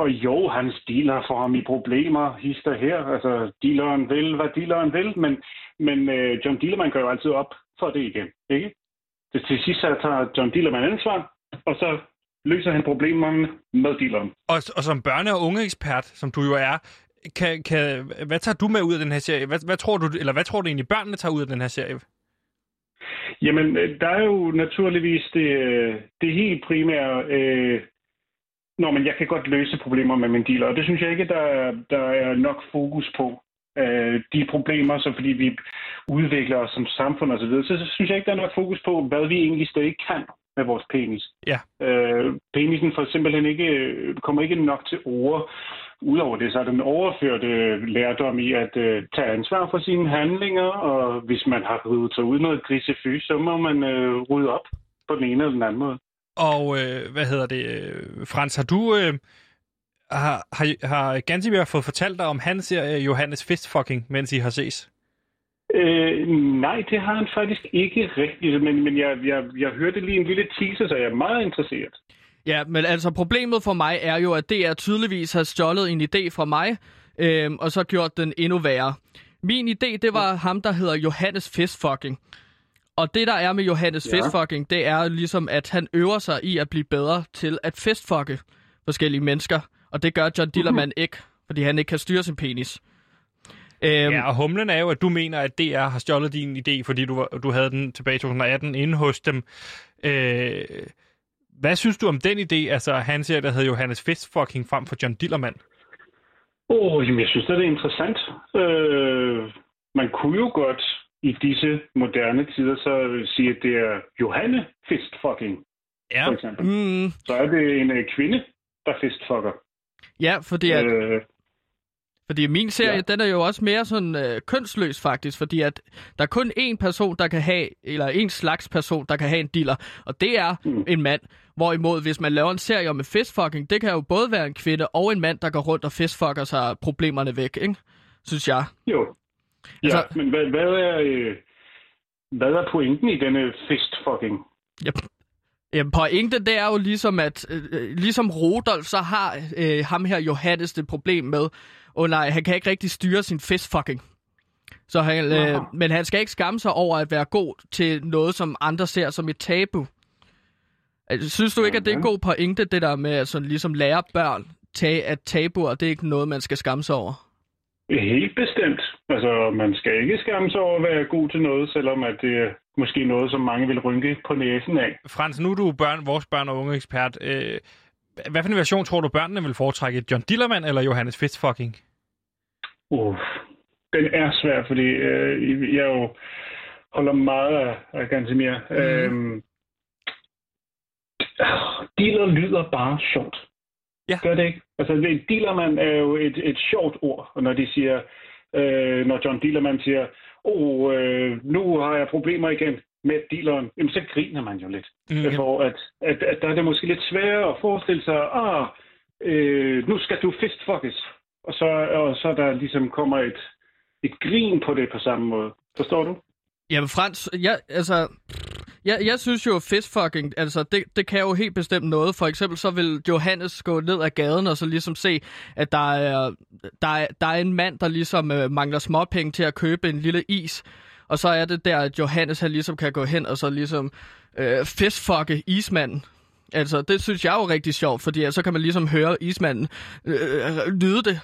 Og jo, hans dealer får ham i problemer, hister her. Altså, dealeren vil, hvad dealeren vil, men John Dillermand gør jo altid op for det igen, ikke? Så til sidst så tager John Dillermand ansvar, og så løser han problemerne med dealeren. Og som børne- og ungeekspert, som du jo er, hvad tager du med ud af den her serie? Hvad tror du egentlig, børnene tager ud af den her serie? Jamen, der er jo naturligvis det helt primære, men jeg kan godt løse problemer med min dealer, og det synes jeg ikke, der er nok fokus på. De problemer, så fordi vi udvikler os som samfund osv., så synes jeg ikke, der er nok fokus på, hvad vi egentlig stadig kan med vores penis. Ja. Penisen for simpelthen kommer ikke nok til ord. Udover det, så er den overført lærdom i at tage ansvar for sine handlinger, og hvis man har ryddet sig ud noget grisefys, så må man rydde op på den ene eller den anden måde. Og Frans, har Gantimir fået fortalt dig, om han ser Johannes Fistfucking, mens I har ses? Nej, det har han faktisk ikke rigtigt, men jeg hørte lige en lille teaser, så jeg er meget interesseret. Ja, men altså problemet for mig er jo, at DR tydeligvis har stjålet en idé fra mig, og så gjort den endnu værre. Min idé, det var ham, der hedder Johannes Fistfucking. Og det, der er med Johannes Fistfucking, det er ligesom, at han øver sig i at blive bedre til at fistfucke forskellige mennesker. Og det gør John Dillermand ikke, fordi han ikke kan styre sin penis. Ja, og humlen er jo, at du mener, at DR har stjålet din idé, fordi du havde den tilbage i 2018 inde hos dem. Hvad synes du om den idé, altså han siger, der hed Johannes Fistfucking frem for John Dillermand? Jamen jeg synes, det er interessant. Man kunne jo godt i disse moderne tider så sige, at det er Johanne Fistfucking, for eksempel. Så er det en kvinde, der fistfucker. Ja, fordi at... Fordi min serie, den er jo også mere sådan kønsløs faktisk, fordi at der er kun én person, der kan have, eller én slags person, der kan have en diller, og det er en mand. Hvorimod, hvis man laver en serie om en fistfucking, det kan jo både være en kvinde og en mand, der går rundt og fistfucker sig problemerne væk, ikke? Synes jeg. Jo. Ja, altså, men hvad er pointen i denne fistfucking? Jamen, pointen, det er jo ligesom, at ligesom Rodolf, så har ham her Johannes det problem med, nej, han kan ikke rigtig styre sin fistfucking. Så han, men han skal ikke skamme sig over at være god til noget, som andre ser som et tabu. Synes du ikke, at det er en god pointe, det der med at sådan, ligesom lære børn, at tabuer, det er ikke noget, man skal skamme sig over? Helt bestemt. Altså, man skal ikke skamme sig over at være god til noget, selvom at det er måske noget, som mange vil rynke på næsen af. Frans, nu er du vores børn- og unge ekspert. Hvad for en version tror du, børnene vil foretrække? John Dillermand eller Johannes Fistfucking? Den er svær, fordi jeg jo holder meget af Gantimir. Diller lyder bare sjovt. Ja. Gør det ikke? Altså, Dillermand er jo et sjovt ord, når de siger, når John Dillermand siger, nu har jeg problemer igen med dealeren, jamen så griner man jo lidt. For at der er det måske lidt sværere at forestille sig, nu skal du fistfuckes. Og så der ligesom kommer et grin på det på samme måde. Forstår du? Jamen Frans, jeg synes jo, at fistfucking, altså, det kan jo helt bestemt noget. For eksempel så vil Johannes gå ned ad gaden og så ligesom se, at der er en mand, der ligesom mangler småpenge til at købe en lille is. Og så er det der, at Johannes han ligesom kan gå hen og så ligesom fistfucke ismanden. Altså, det synes jeg jo rigtig sjovt, fordi så kan man ligesom høre ismanden lyde det.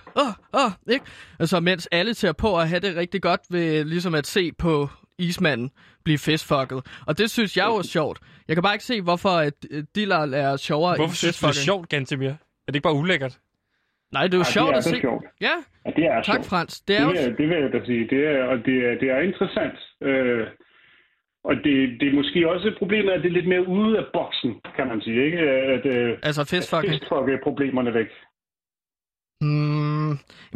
Ikke? Altså, mens alle tager på at have det rigtig godt ved ligesom at se på ismanden blive fistfucket. Og det synes jeg jo er sjovt. Jeg kan bare ikke se, hvorfor at Dillard er sjovere end fistfucking. Hvorfor synes du det er sjovt, Gantimir? Er det ikke bare ulækkert? Nej, det er jo sjovt at se. Sjovt. Ja, det er tak, sjovt. Frans. Det vil jeg da sige. Det er interessant. Og det er måske også et problem, at det er lidt mere ude af boksen, kan man sige, ikke? Altså fistfucking problemerne væk.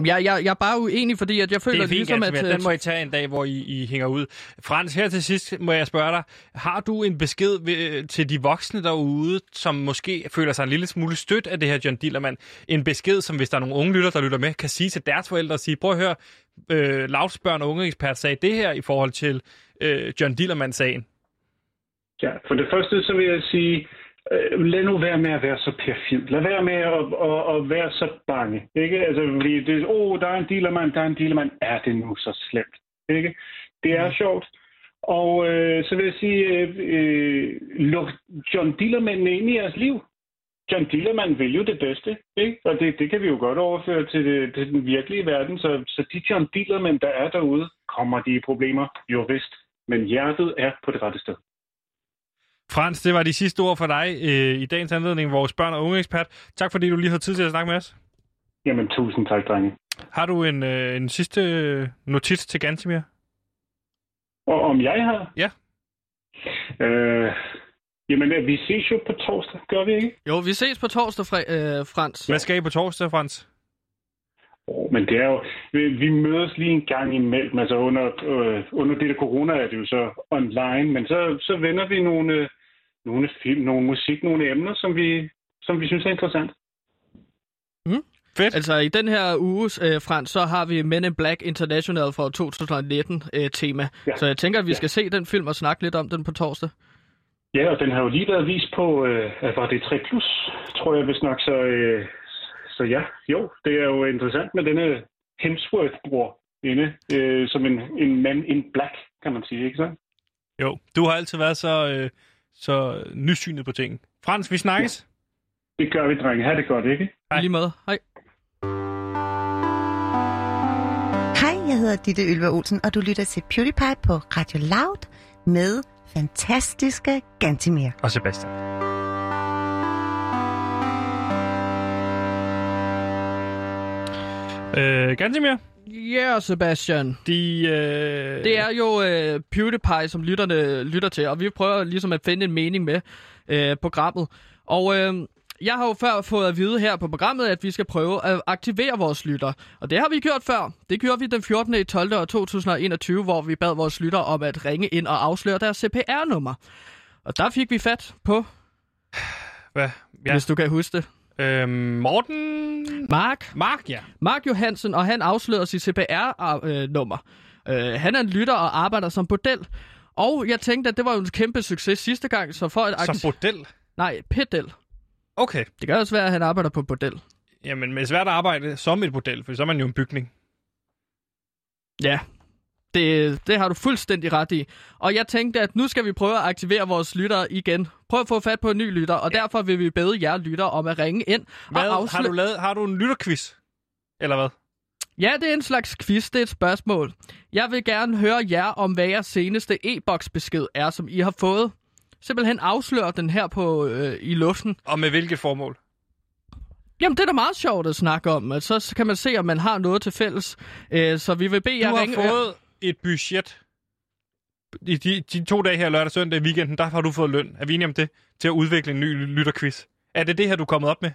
Jeg er bare uenig, fordi at jeg føler det ligesom, at... Den må I tage en dag, hvor I hænger ud. Frans, her til sidst må jeg spørge dig, har du en besked til de voksne derude, som måske føler sig en lille smule stødt af det her John Dillermand? En besked, som hvis der er nogle unge lytter, der lytter med, kan sige til deres forældre og sige, prøv at høre, Lauds børn og unge ekspert sagde det her i forhold til John Dillermand-sagen. Ja, for det første så vil jeg sige... Lad nu være med at være så perfid. Lad være med at være så bange. Ikke? Altså, det, der er en Dillermand, Er det nu så slemt? Ikke? Det er sjovt. Og så vil jeg sige, luk John Dillermand ind i jeres liv. John Dillermand vil jo det bedste. Ikke? Og det kan vi jo godt overføre til den virkelige verden. Så de John Dillermand, der er derude, kommer de i problemer. Jo vist. Men hjertet er på det rette sted. Frans, det var de sidste ord for dig i dagens anledning, vores børn- og ungeekspert. Tak fordi du lige havde tid til at snakke med os. Jamen, tusind tak, drenge. Har du en sidste notits til Gantimir? Og om jeg har? Ja. Jamen, vi ses jo på torsdag, gør vi ikke? Jo, vi ses på torsdag, Frans. Hvad skal I på torsdag, Frans? Men det er jo... Vi mødes lige en gang imellem. Altså, under det der corona er det jo så online, men så vender vi nogle film, nogle musik, nogle emner, som vi synes er interessant. Fedt. Altså i den her uge, Frans, så har vi Men in Black International fra 2019 tema. Ja. Så jeg tænker, at vi skal se den film og snakke lidt om den på torsdag. Ja, og den har jo lige været vist på, var det 3+, tror jeg, hvis nok, så ja, jo, det er jo interessant med denne Hemsworth-bror inde, som en mand in black, kan man sige, ikke så? Jo, du har altid været så nysynet på ting. Frans, vi snakkes. Ja. Det gør vi, drenge. Ha' det godt, ikke? Hej. Lige med. Hej. Hej, jeg hedder Ditte Ylva Olsen, og du lytter til PewDiePie på Radio Loud med fantastiske Gantimir. Og Sebastian. Gantimir? Ja, yeah, Sebastian. Det er jo PewDiePie, som lytterne lytter til, og vi prøver ligesom at finde en mening med programmet. Og Jeg har jo før fået at vide her på programmet, at vi skal prøve at aktivere vores lytter. Og det har vi gjort før. Det gjorde vi den 14.12.2021, hvor vi bad vores lytter om at ringe ind og afsløre deres CPR-nummer. Og der fik vi fat på... Hvad? Ja. Hvis du kan huske det. Morten? Mark, ja. Mark Johansen, og han afslører sit CPR-nummer. Han er en lytter og arbejder som bordel. Og jeg tænkte, at det var jo en kæmpe succes sidste gang, så for at... Som bordel? Nej, pedel. Okay. Det kan også være, at han arbejder på et bordel. Jamen, det er svært at arbejde som et bordel, for så er man jo en bygning. Ja, det har du fuldstændig ret i. Og jeg tænkte, at nu skal vi prøve at aktivere vores lyttere igen. Prøv at få fat på en ny lytter, og derfor vil vi bede jer lyttere om at ringe ind. Hvad? Og har du en lytterquiz? Eller hvad? Ja, det er en slags quiz. Det er et spørgsmål. Jeg vil gerne høre jer om, hvad jeres seneste e-boksbesked er, som I har fået. Simpelthen afslører den her på, i luften. Og med hvilket formål? Jamen, det er da meget sjovt at snakke om. Altså, så kan man se, om man har noget til fælles. Så vi vil bede jer ringe... Du har fået et budget. I de 2 dage her, lørdag, søndag i weekenden, der har du fået løn. Er vi enige om det? Til at udvikle en ny lytterquiz. Er det det her, du er kommet op med?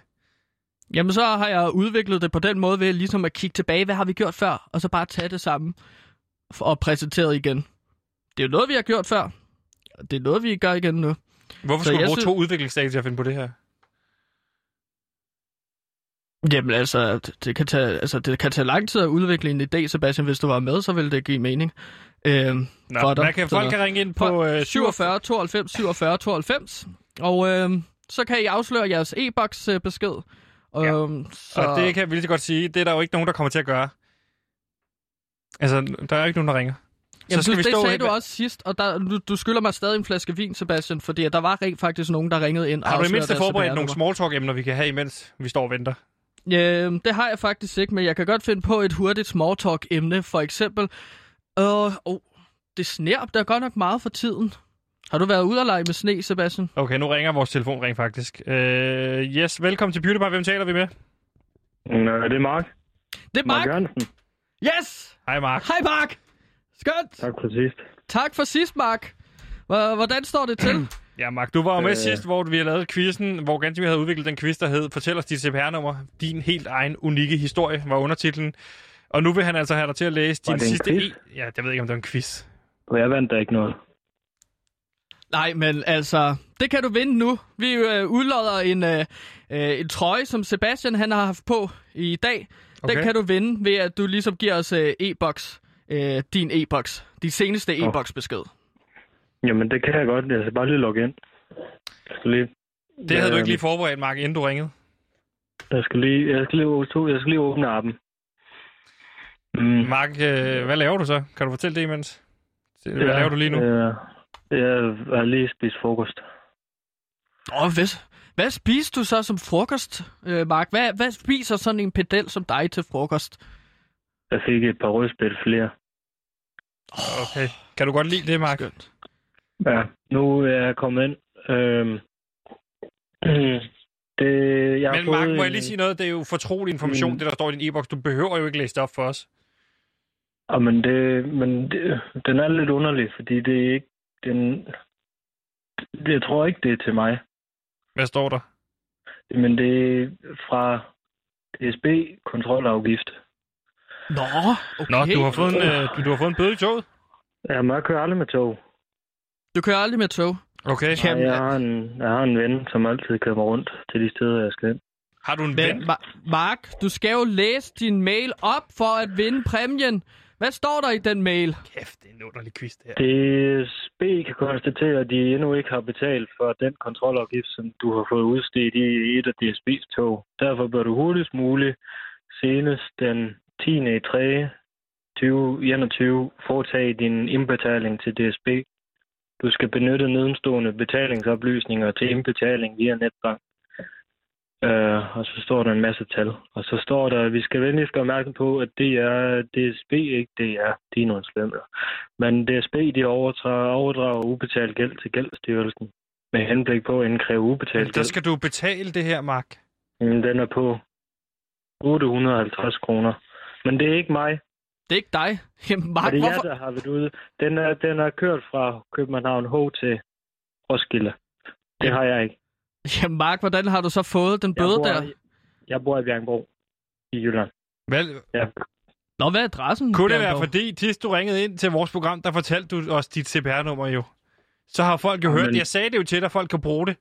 Jamen, så har jeg udviklet det på den måde ved ligesom at kigge tilbage. Hvad har vi gjort før? Og så bare tage det sammen og præsentere igen. Det er jo noget, vi har gjort før. Det er noget, vi gør igen nu. Hvorfor skulle du bruge 2 udviklingsdage til at finde på det her? Jamen altså, det kan tage lang tid at udvikle en idé, Sebastian. Hvis du var med, så ville det give mening. Folk kan ringe ind på 47 92 47 92, og så kan I afsløre jeres e-boks besked. Ja. Og det kan jeg vildt godt sige, det er der jo ikke nogen, der kommer til at gøre. Altså, der er ikke nogen, der ringer. Jamen, så det sagde du også sidst, og du skylder mig stadig en flaske vin, Sebastian, fordi der var rent faktisk nogen, der ringede ind. Har du i mindste forberedt nogle small talk-emner, vi kan have, imens vi står og venter? Det har jeg faktisk ikke, men jeg kan godt finde på et hurtigt small talk-emne. For eksempel, det sner, der er godt nok meget for tiden. Har du været ude og lege med sne, Sebastian? Okay, nu ringer vores telefon rent faktisk. Yes, velkommen til PewDiePie. Hvem taler vi med? Det er Mark. Det er Mark? Mark. Yes! Hej Mark. Hej Mark! Skønt! Tak for sidst. Tak for sidst, Mark. Hvordan står det til? Ja, Mark, du var jo med sidst, hvor vi havde lavet quizzen, hvor Gantimir havde udviklet den quiz, der hed Fortæl os dit CPR-nummer. Din helt egen, unikke historie var undertitlen. Og nu vil han altså have dig til at læse din sidste quiz? Ja, jeg ved ikke, om det var en quiz. Jeg vandt da ikke noget. Nej, men altså, det kan du vinde nu. Vi udlodder en trøje, som Sebastian han har haft på i dag. Okay. Den kan du vinde ved, at du ligesom giver os e-boks. Din e-boks. Din seneste e-boksbesked. Jamen, det kan jeg godt. Jeg skal bare lige logge ind. Det havde du ikke lige forberedt, Mark, inden du ringede. Jeg skal lige åbne appen. Mark, hvad laver du så? Kan du fortælle det imens? Hvad laver du lige nu? Jeg har lige spist frokost. Hvad spiser du så som frokost, Mark? Hvad spiser sådan en pedel som dig til frokost? Jeg fik et par rødspætte flere. Okay. Kan du godt lide det, Mark? Skønt. Ja, nu er jeg kommet ind. Men Mark, må jeg lige sige noget? Det er jo fortrolig information, det der står i din e-boks. Du behøver jo ikke læse det op for os. Ja, men den er lidt underlig, fordi det er ikke... Jeg tror ikke, det er til mig. Hvad står der? Men det er fra DSB kontrolafgift. Okay. Nå, du har fået en bøde i toget? Jamen, jeg kører aldrig med tog. Du kører aldrig med tog? Okay. Nej, jeg har en ven, som altid kører mig rundt til de steder, jeg skal ind. Har du en ven? Mark, du skal jo læse din mail op for at vinde præmien. Hvad står der i den mail? Kæft, det er en underlig quiz, det her. DSB kan konstatere, at de endnu ikke har betalt for den kontrolafgift, som du har fået udstedt i et af DSB's tog. Derfor bør du hurtigst muligt senest den 10.3.2021 foretage din indbetaling til DSB. Du skal benytte nedenstående betalingsoplysninger til indbetaling via netbank. Og så står der en masse tal. Og så står der, at vi skal venligst gøre opmærksom på, at det er DSB, ikke DR, de er nogle slemmer. Men DSB, de overdrager ubetalt gæld til Gældsstyrelsen med henblik på at indkræve ubetalt gæld. Der skal du betale det her, Mark. Den er på 850 kroner. Men det er ikke mig. Det er ikke dig? Jamen, Mark, det er jeg, der har været ude. Den er kørt fra København H til Roskilde. Det har jeg ikke. Ja, Mark, hvordan har du så fået den bøde der? Jeg bor i Bjerringbro i Jylland. Vel? Ja. Nå, hvad er adressen? Kunne det være, fordi sidst du ringede ind til vores program, der fortalte du os dit CPR-nummer jo. Så har folk jo hørt det. Jeg sagde det jo til dig, folk kan bruge det.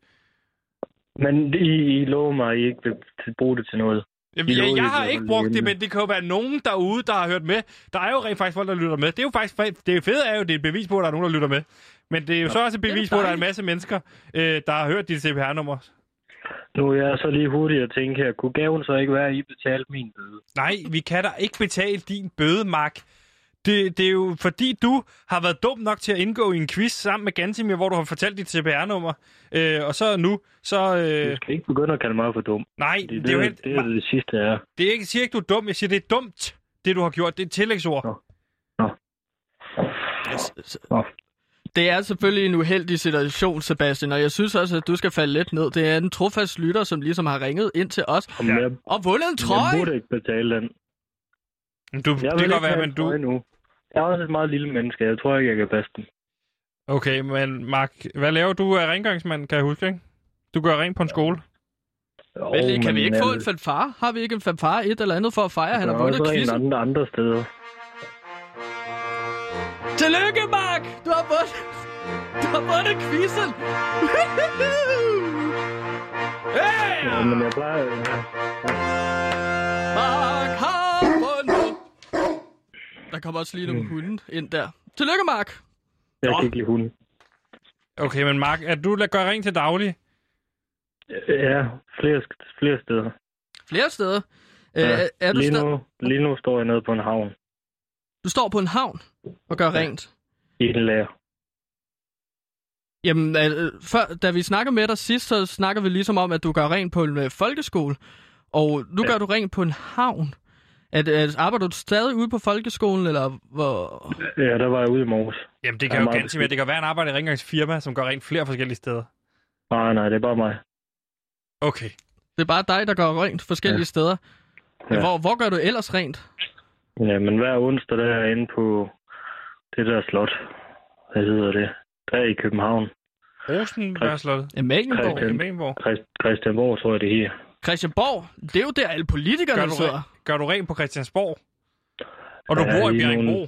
Men I lover mig, at I ikke vil bruge det til noget. Jeg har ikke brugt det, men det kan jo være nogen derude, der har hørt med. Der er jo rent faktisk folk, der lytter med. Det er jo faktisk det fede er jo, det er et bevis på, at der er nogen, der lytter med. Men det er jo så også et bevis på, at der er en masse mennesker, der har hørt dit CPR-nummer. Nu er jeg så lige hurtigt at tænke her. Kunne gaven så ikke være, at I betalte min bøde? Nej, vi kan da ikke betale din bøde, Mark. Det er jo fordi, du har været dum nok til at indgå i en quiz sammen med Gantimir, hvor du har fortalt dit CPR-nummer. Og så nu, så... Du skal ikke begynde at kalde mig for dum. Nej, det er jo helt... Det er det sidste, jeg er. Det er ikke, jeg siger ikke, du er dum. Jeg siger, det er dumt, det du har gjort. Det er et tillægsord. Nå. Det er selvfølgelig en uheldig situation, Sebastian, og jeg synes også, at du skal falde lidt ned. Det er en trofast lytter, som ligesom har ringet ind til os og vundet en trøje. Jeg burde ikke betale den. Jeg er også et meget lille menneske. Jeg tror ikke, jeg kan passe den. Okay, men Mark, hvad laver du? Du er rengøringsmand, kan jeg huske, ikke? Du gør rent på en skole. Jo, men kan vi ikke få en fanfare? Har vi ikke en fanfare et eller andet for at fejre? Han har vundet quizzen. Der er også en andre steder. Tillykke, Mark! Du har vundet quizzen! Hey! Ja, men jeg plejer... Mark har vundet! Der kommer også lige nogle hunde ind der. Tillykke, Mark! Jeg kan ikke lide hunde. Okay, men Mark, er du gør ring til daglig? Ja, flere steder. Flere steder? Ja, er du lige nu står jeg nede på en havn. Du står på en havn og gør rent. I en lager. Jamen, da vi snakker med dig sidst, så snakker vi ligesom om, at du gør rent på en folkeskole. Og nu gør du rent på en havn. Arbejder du stadig ude på folkeskolen, eller hvor? Ja, der var jeg ude i morges. Jamen, det kan jo Gantimir. Det kan være en arbejder i rengøringsfirma, som gør rent flere forskellige steder. Nej, det er bare mig. Okay. Det er bare dig, der gør rent forskellige steder. Ja. Hvor gør du ellers rent? Ja, men hver onsdag, der er inde på det der slot. Hvad hedder det? Der i København. Rosenbergslottet? Amalienborg? Christiansborg, tror jeg, det her. Christiansborg? Det er jo der, alle politikerne sidder. Gør du rent på Christiansborg? Og du bor i Bjerringbro?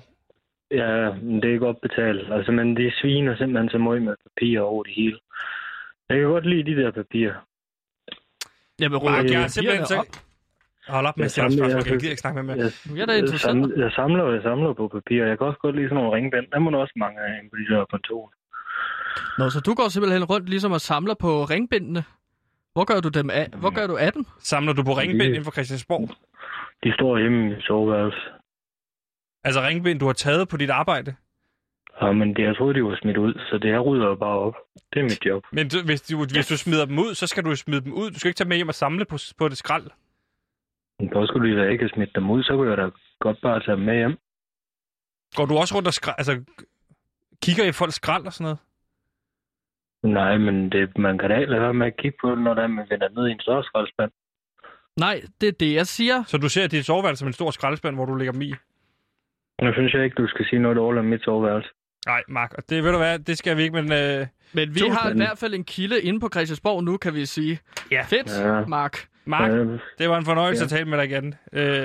Ja, men det er godt betalt. Altså, men det sviner simpelthen så meget med papirer over det hele. Jeg kan godt lide de der papirer. Jamen, Mark, jeg er simpelthen så... Hold op med at stille spørgsmål, jeg gider ikke snakke med mere. Jeg samler på papir, og jeg kan også godt lide sådan nogle ringbænd. Der må der også mange af på de der kontorer. Nå, så du går simpelthen rundt ligesom og samler på ringbændene. Hvor gør du af dem? Samler du på ringbænd inden for Christiansborg? De står hjemme i soveværelse. Altså ringbænd, du har taget på dit arbejde? Ja, men jeg troede, de var smidt ud, så det her rydder jeg bare op. Det er mit job. Men hvis du smider dem ud, så skal du smide dem ud. Du skal ikke tage med hjem og samle på det skrald. Hvor skulle du da ikke smitte dem ud, så kunne jeg da godt bare tage dem med hjem. Går du også rundt og kigger i folks skrald og sådan noget? Nej, men man kan da ikke lade være med at kigge på det, når man vender ned i en større skraldspand. Nej, det er det, jeg siger. Så du ser dit soveværelse som en stor skraldspand, hvor du lægger dem i? Jeg synes jeg ikke, du skal sige noget dårligt om mit soveværelse. Nej, Mark, og det ved du hvad, det skal vi ikke, men... Men vi har i hvert fald en kilde inde på Christiansborg nu, kan vi sige. Ja. Fedt, ja. Mark, det var en fornøjelse at tale med dig igen.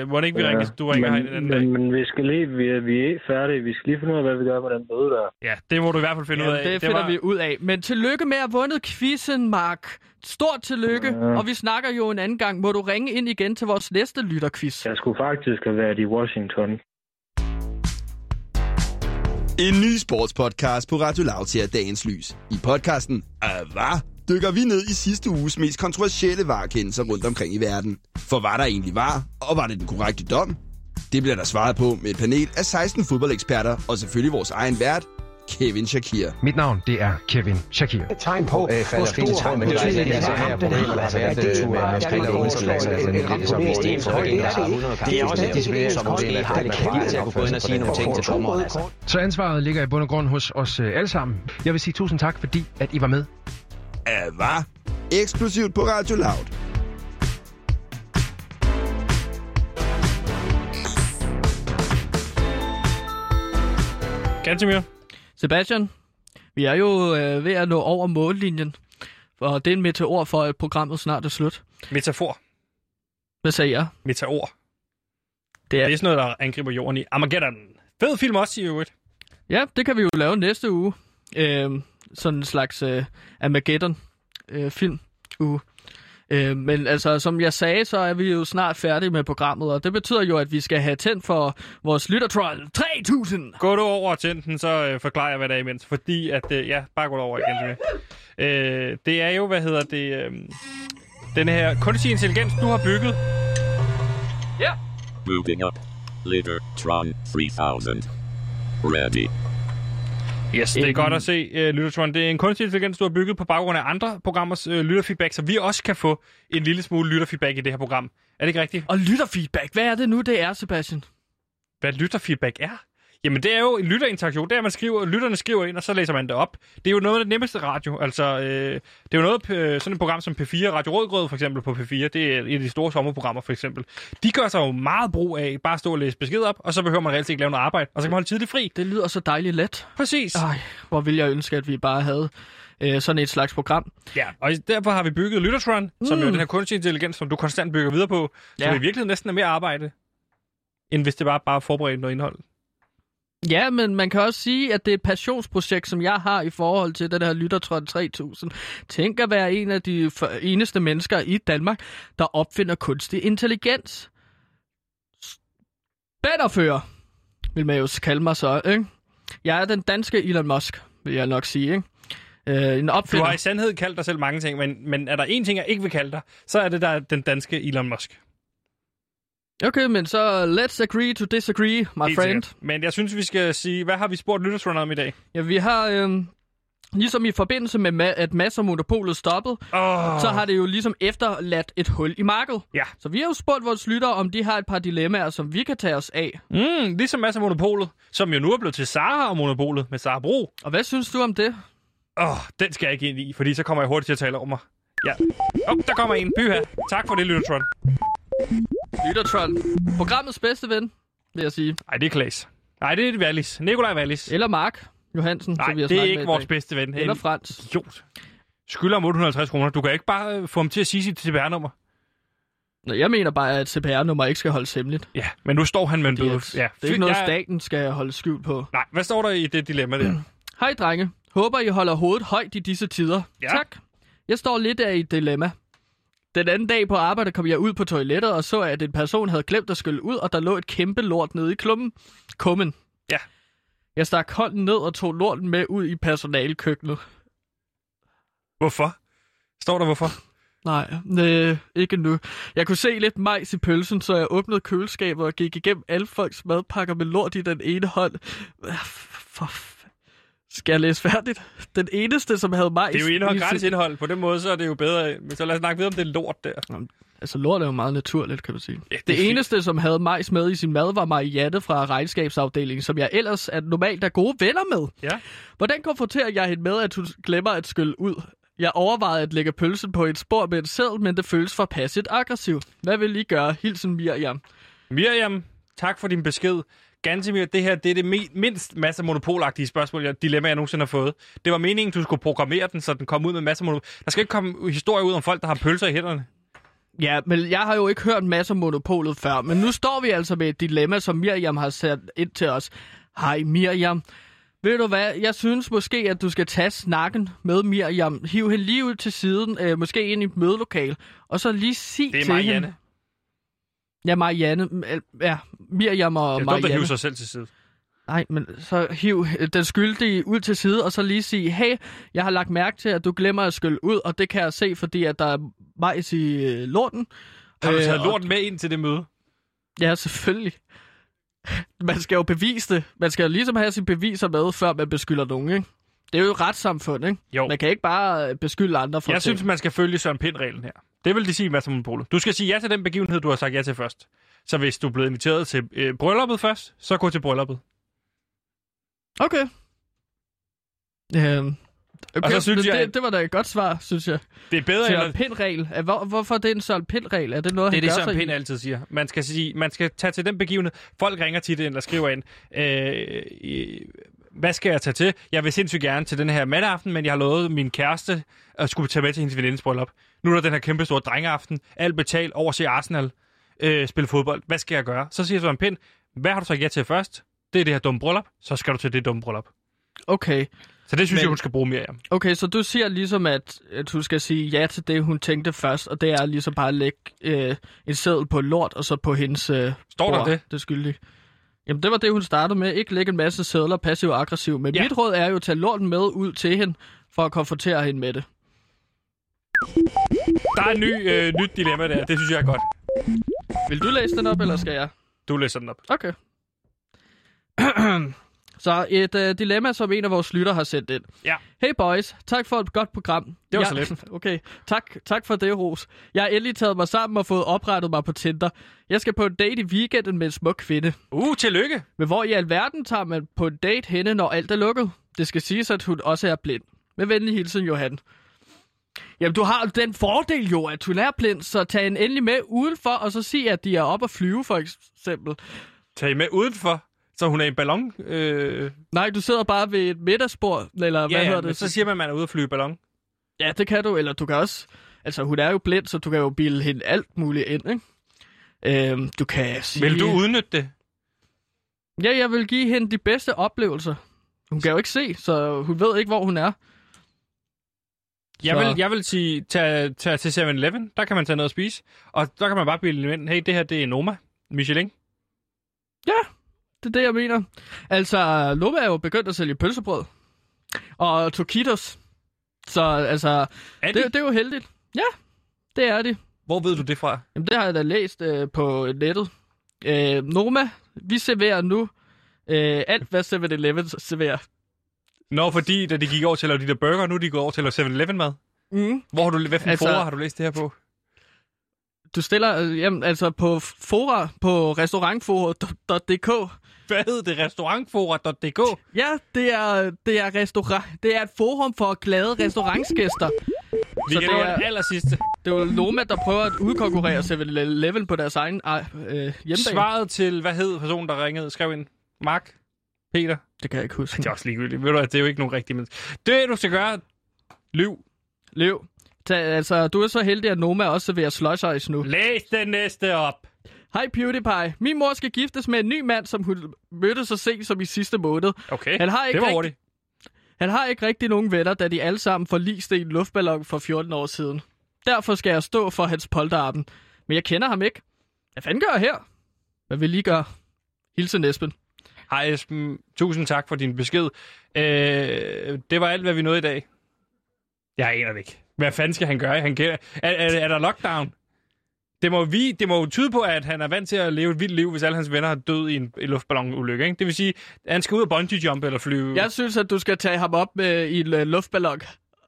Må det ikke vi ringe, du ringer herinde den dag? Men vi skal lige, vi er færdige. Vi skal lige finde ud af, hvad vi gør på den bøde der. Ja, det må du i hvert fald finde ud af. Det finder vi ud af. Men tillykke med at have vundet quizzen, Mark. Stort tillykke. Ja. Og vi snakker jo en anden gang. Må du ringe ind igen til vores næste lytterquiz? Jeg skulle faktisk have været i Washington. En ny sportspodcast på Radio Loud ser dagens lys. I podcasten dykker vi ned i sidste uges mest kontroversielle varekendelser rundt omkring i verden. For var der egentlig var, og var det den korrekte dom? Det bliver der svaret på med et panel af 16 fodboldeksperter, og selvfølgelig vores egen vært, Kevin Shakir. Mit navn, det er Kevin Shakir. Et tegn på, hvor stor betydning det her problem har været, at man skal lave undskyldelser. Det er også et disciplin, som måske har lidt kæmpe til at kunne gå ind og sige nogle ting til dommeren. Så ansvaret ligger i bund og grund hos os alle sammen. Jeg vil sige tusind tak, fordi at I var med. Var eksplosivt på Radio Loud. Gantimir. Sebastian, vi er jo ved at nå over mållinjen. Og det er en meteor for, at programmet snart er slut. Metafor. Hvad sagde jeg? Meteor. Det er sådan noget, der angriber jorden i Armageddon. Fed film også i øvrigt. Ja, det kan vi jo lave næste uge. Sådan en slags Armageddon-film uge. Men altså, som jeg sagde, så er vi jo snart færdige med programmet, og det betyder jo, at vi skal have tændt for vores Lyttertron 3000. Gå du over og tænd den, så forklarer jeg, hvad der er imens. Fordi at, ja, bare gå over igen. Det er jo, den her kunstig intelligens, du har bygget. Ja. Yeah. Moving up. Lyttertron 3000. Ready. Yes, det er godt at se, Lyttertron. Det er en kunstig intelligens, du har bygget på baggrund af andre programmers lytterfeedback, så vi også kan få en lille smule lytterfeedback i det her program. Er det ikke rigtigt? Og lytterfeedback, hvad er det nu, det er, Sebastian? Hvad lytterfeedback er? Jamen, det er jo en lytterinteraktion. Det er, man skriver, lytterne skriver ind, og så læser man det op. Det er jo noget af det nemmeste radio. Altså, det er jo noget, sådan et program som P4, Radio Rødgrød for eksempel på P4, det er et af de store sommerprogrammer for eksempel. De gør sig jo meget brug af bare at stå og læse besked op, og så behøver man reelt ikke lave noget arbejde, og så kan man holde tidligt fri. Det lyder så dejligt let. Præcis. Ej, hvor ville jeg ønske, at vi bare havde sådan et slags program. Ja, og derfor har vi bygget Lyttertron, som jo den her kunstig intelligens, som du konstant bygger videre på, så i virkeligheden næsten er mere arbejde, end hvis det bare forberedt noget indhold. Ja, men man kan også sige, at det er et passionsprojekt, som jeg har i forhold til den her Lyttertron 3000. Tænk at være en af de eneste mennesker i Danmark, der opfinder kunstig intelligens. Spænderfører, vil man jo kalde mig så, ikke? Jeg er den danske Elon Musk, vil jeg nok sige, ikke? En opfinder. Du har i sandhed kaldt dig selv mange ting, men er der én ting, jeg ikke vil kalde dig, så er det der den danske Elon Musk. Okay, men så let's agree to disagree, my friend. Men jeg synes, vi skal sige, hvad har vi spurgt Lyttertron om i dag? Ja, vi har, ligesom i forbindelse med, at Mads og Monopolet stoppede, så har det jo ligesom efterladt et hul i markedet. Ja. Så vi har jo spurgt vores lyttere, om de har et par dilemmaer, som vi kan tage os af. Ligesom Mads og Monopolet, som jo nu er blevet til Sara og Monopolet med Sara Bro. Og hvad synes du om det? Den skal jeg ikke ind i, fordi så kommer jeg hurtigt til at tale over mig. Ja. Der kommer en by her. Tak for det, Lyttertron. Lyttertron. Programmets bedste ven, vil jeg sige. Nej, det er Klaas. Nej, det er Wallis. Nikolaj Wallis. Eller Mark Johansen. Nej, det er ikke vores bedste ven. Eller Frans. Jo. Skylder om 850 kroner. Du kan ikke bare få ham til at sige sit CPR-nummer. Nå, jeg mener bare, at CPR-nummer ikke skal holdes hemmeligt. Ja, men nu står han med en bøde. Ja. Det er ikke noget, staten skal holde skjult på. Nej, hvad står der i det dilemma der? Hej, drenge. Håber, I holder hovedet højt i disse tider. Ja. Tak. Jeg står lidt af et dilemma. Den anden dag på arbejde kom jeg ud på toilettet og så, at en person havde glemt at skylle ud, og der lå et kæmpe lort nede i kummen. Ja. Jeg stak hånden ned og tog lorten med ud i personalekøkkenet. Hvorfor? Står der hvorfor? Nej, ikke nu. Jeg kunne se lidt majs i pølsen, så jeg åbnede køleskabet og gik igennem alle folks madpakker med lort i den ene hånd. Skal jeg læse færdigt? Den eneste, som havde majs... Det er jo indhold, gratis indhold. På den måde, så er det jo bedre. Men så lad os snakke videre om det lort der. Jamen, altså, lort er jo meget naturligt, kan man sige. Ja, det eneste, som havde majs med i sin mad, var Marianne fra regnskabsafdelingen, som jeg ellers er normalt er gode venner med. Ja. Hvordan konfronterer jeg hende med, at hun glemmer at skylle ud? Jeg overvejede at lægge pølsen på et spor med en seddel, men det føles for passivt aggressivt. Hvad vil I gøre? Hilsen Mirjam. Mirjam, tak for din besked. Gantimir, det her det er det mindst Mads og Monopol-agtige spørgsmål, dilemma, jeg nogensinde har fået. Det var meningen, du skulle programmere den, så den kom ud med Mads og Monopol. Der skal ikke komme historier ud om folk, der har pølser i hænderne. Ja, men jeg har jo ikke hørt Mads og Monopolet før, men nu står vi altså med et dilemma, som Mirjam har sat ind til os. Hej Mirjam. Ved du hvad, jeg synes måske, at du skal tage snakken med Mirjam. Hiv hende lige ud til siden, måske ind i et mødelokal, og så lige sig til hende. Det er Marianne. Ja, Marianne. Ja, Mirjam og Marianne. Det er dumt at hive sig selv til side. Nej, men så hiv den skyldige ud til side, og så lige sige, hey, jeg har lagt mærke til, at du glemmer at skylle ud, og det kan jeg se, fordi at der er majs i lorten. Har du taget lorten med ind til det møde? Ja, selvfølgelig. Man skal jo bevise det. Man skal jo ligesom have sine beviser med, før man beskylder nogen, ikke? Det er jo et retssamfund, ikke? Jo. Man kan ikke bare beskylde andre for ting. Synes, man skal følge Søren Pind-reglen her. Det vil de sige, Mads og Monopolet. Du skal sige ja til den begivenhed, du har sagt ja til først. Så hvis du er blevet inviteret til brylluppet først, så gå til brylluppet. Okay. Okay. Og så synes jeg, det var da et godt svar, synes jeg. Det er bedre end Søren Pind-regel. Hvorfor er det en Søren Pind-regel? Er det noget, det Søren Pind altid siger. Man skal tage til den begivenhed. Folk ringer tit ind eller skriver ind. hvad skal jeg tage til? Jeg vil sindssygt gerne til den her mandaften, men jeg har lovet min kæreste at skulle tage med til hendes venindes bryllup. Nu er der den her kæmpe store drengeaften. Alt betalt, over se Arsenal, spille fodbold. Hvad skal jeg gøre? Så siger Søren Pind, hvad har du så ja til først? Det er det her dumme bryllup. Så skal du til det dumme bryllup. Okay. Så det synes jeg, hun skal bruge mere af. Okay, så du siger ligesom, at hun skal sige ja til det, hun tænkte først, og det er ligesom bare at lægge en seddel på lort, og så på hendes står der det? Det skyldig. Jamen, det var det, hun startede med. Ikke lægge en masse sedler passiv og aggressiv. Men mit råd er jo at tage lorten med ud til hende, for at konfrontere hende med det. Der er et nyt dilemma der. Det synes jeg er godt. Vil du læse den op, eller skal jeg? Du læser den op. Okay. Så et dilemma, som en af vores lytter har sendt ind. Ja. Hey boys, tak for et godt program. Det var så lidt. Okay, tak for det, Ros. Jeg har endelig taget mig sammen og fået oprettet mig på Tinder. Jeg skal på en date i weekenden med en smuk kvinde. Tillykke. Men hvor i alverden tager man på en date henne, når alt er lukket? Det skal siges, at hun også er blind. Med venlig hilsen, Johan. Jamen, du har den fordel jo, at hun er blind, så tag en endelig med udenfor, og så sig, at de er oppe at flyve, for eksempel. Tag med udenfor? Så hun er i en ballon? Nej, du sidder bare ved et middagsbord, eller hvad hedder det? Så siger man, at man er ude at flyve i ballon. Ja, det kan du, eller du kan også... Altså, hun er jo blind, så du kan jo bilde hende alt muligt ind, ikke? Du kan sige... Vil du udnytte det? Ja, jeg vil give hende de bedste oplevelser. Hun kan jo ikke se, så hun ved ikke, hvor hun er. Jeg vil sige, tag til 7-Eleven, der kan man tage noget at spise, og der kan man bare bilde hende ind, hey, det her, det er Noma, Michelin. Ja, det er det, jeg mener. Altså, Noma er jo begyndt at sælge pølsebrød. Og Tokitos. Så altså, det er jo heldigt. Ja, det er det. Hvor ved du det fra? Jamen, det har jeg da læst på nettet. Noma, vi serverer nu alt, hvad 7-Eleven serverer. Nå, fordi da de gik over til at lave de der burger, nu de går over til at lave 7-Eleven-mad. Mm. Hvilken fora har du læst det her på? Du stiller på fora på restaurantfora.dk. Hvad hedder det? Restaurantfora.dk? Ja, det er et forum for glade restaurantsgæster. Vi kan lave det allersidste. Det var Loma, der prøver at udkonkurrere 7-Eleven på deres egen hjemmebane. Svaret til, hvad hed personen, der ringede, skrev ind? Mark? Peter? Det kan jeg ikke huske. Det er også ligegyldigt. Ved du, det er jo ikke nogen rigtige mennesker. Det, du skal gøre, løv. Altså, du er så heldig, at Noma også serverer slush-ice nu. Læs den næste op. Hej PewDiePie. Min mor skal giftes med en ny mand, som hun mødte så sent som i sidste måned. Okay, Han har ikke rigtig nogen venner, da de alle sammen forliste i en luftballon for 14 år siden. Derfor skal jeg stå for hans polterappen. Men jeg kender ham ikke. Hvad fanden gør jeg her? Hvad vil I gøre? Hilsen Esben. Hej Esben. Tusind tak for din besked. Det var alt, hvad vi nåede i dag. Jeg aner det ikke. Hvad fanden skal han gøre? Er der lockdown? Det må jo tyde på, at han er vant til at leve et vildt liv, hvis alle hans venner har død i en luftballonulykke. Ikke? Det vil sige, at han skal ud og bungee-jump eller flyve. Jeg synes, at du skal tage ham op i en luftballon,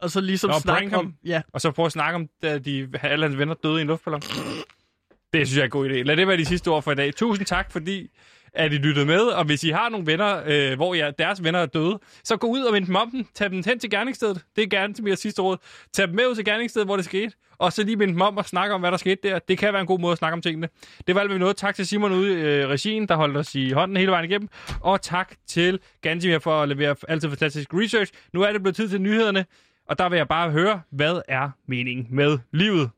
og så ligesom snakke om... Ja. Og så prøve at snakke om, at alle hans venner døde i en luftballon. Det synes jeg er en god idé. Lad det være de sidste ord for i dag. Tusind tak, fordi at I lyttede med. Og hvis I har nogle venner, hvor deres venner er døde, så gå ud og vend dem om dem. Tag dem hen til gerningsstedet. Det er gerne til mit sidste råd. Tag dem med ud til gerningsstedet, hvor det skete. Og så lige vend dem om og snakke om, hvad der skete der. Det kan være en god måde at snakke om tingene. Det var alt, hvad vi nåede. Tak til Simon ude i regien, der holdt os i hånden hele vejen igennem. Og tak til Gantimir for at levere altid fantastisk research. Nu er det blevet tid til nyhederne. Og der vil jeg bare høre, hvad er meningen med livet?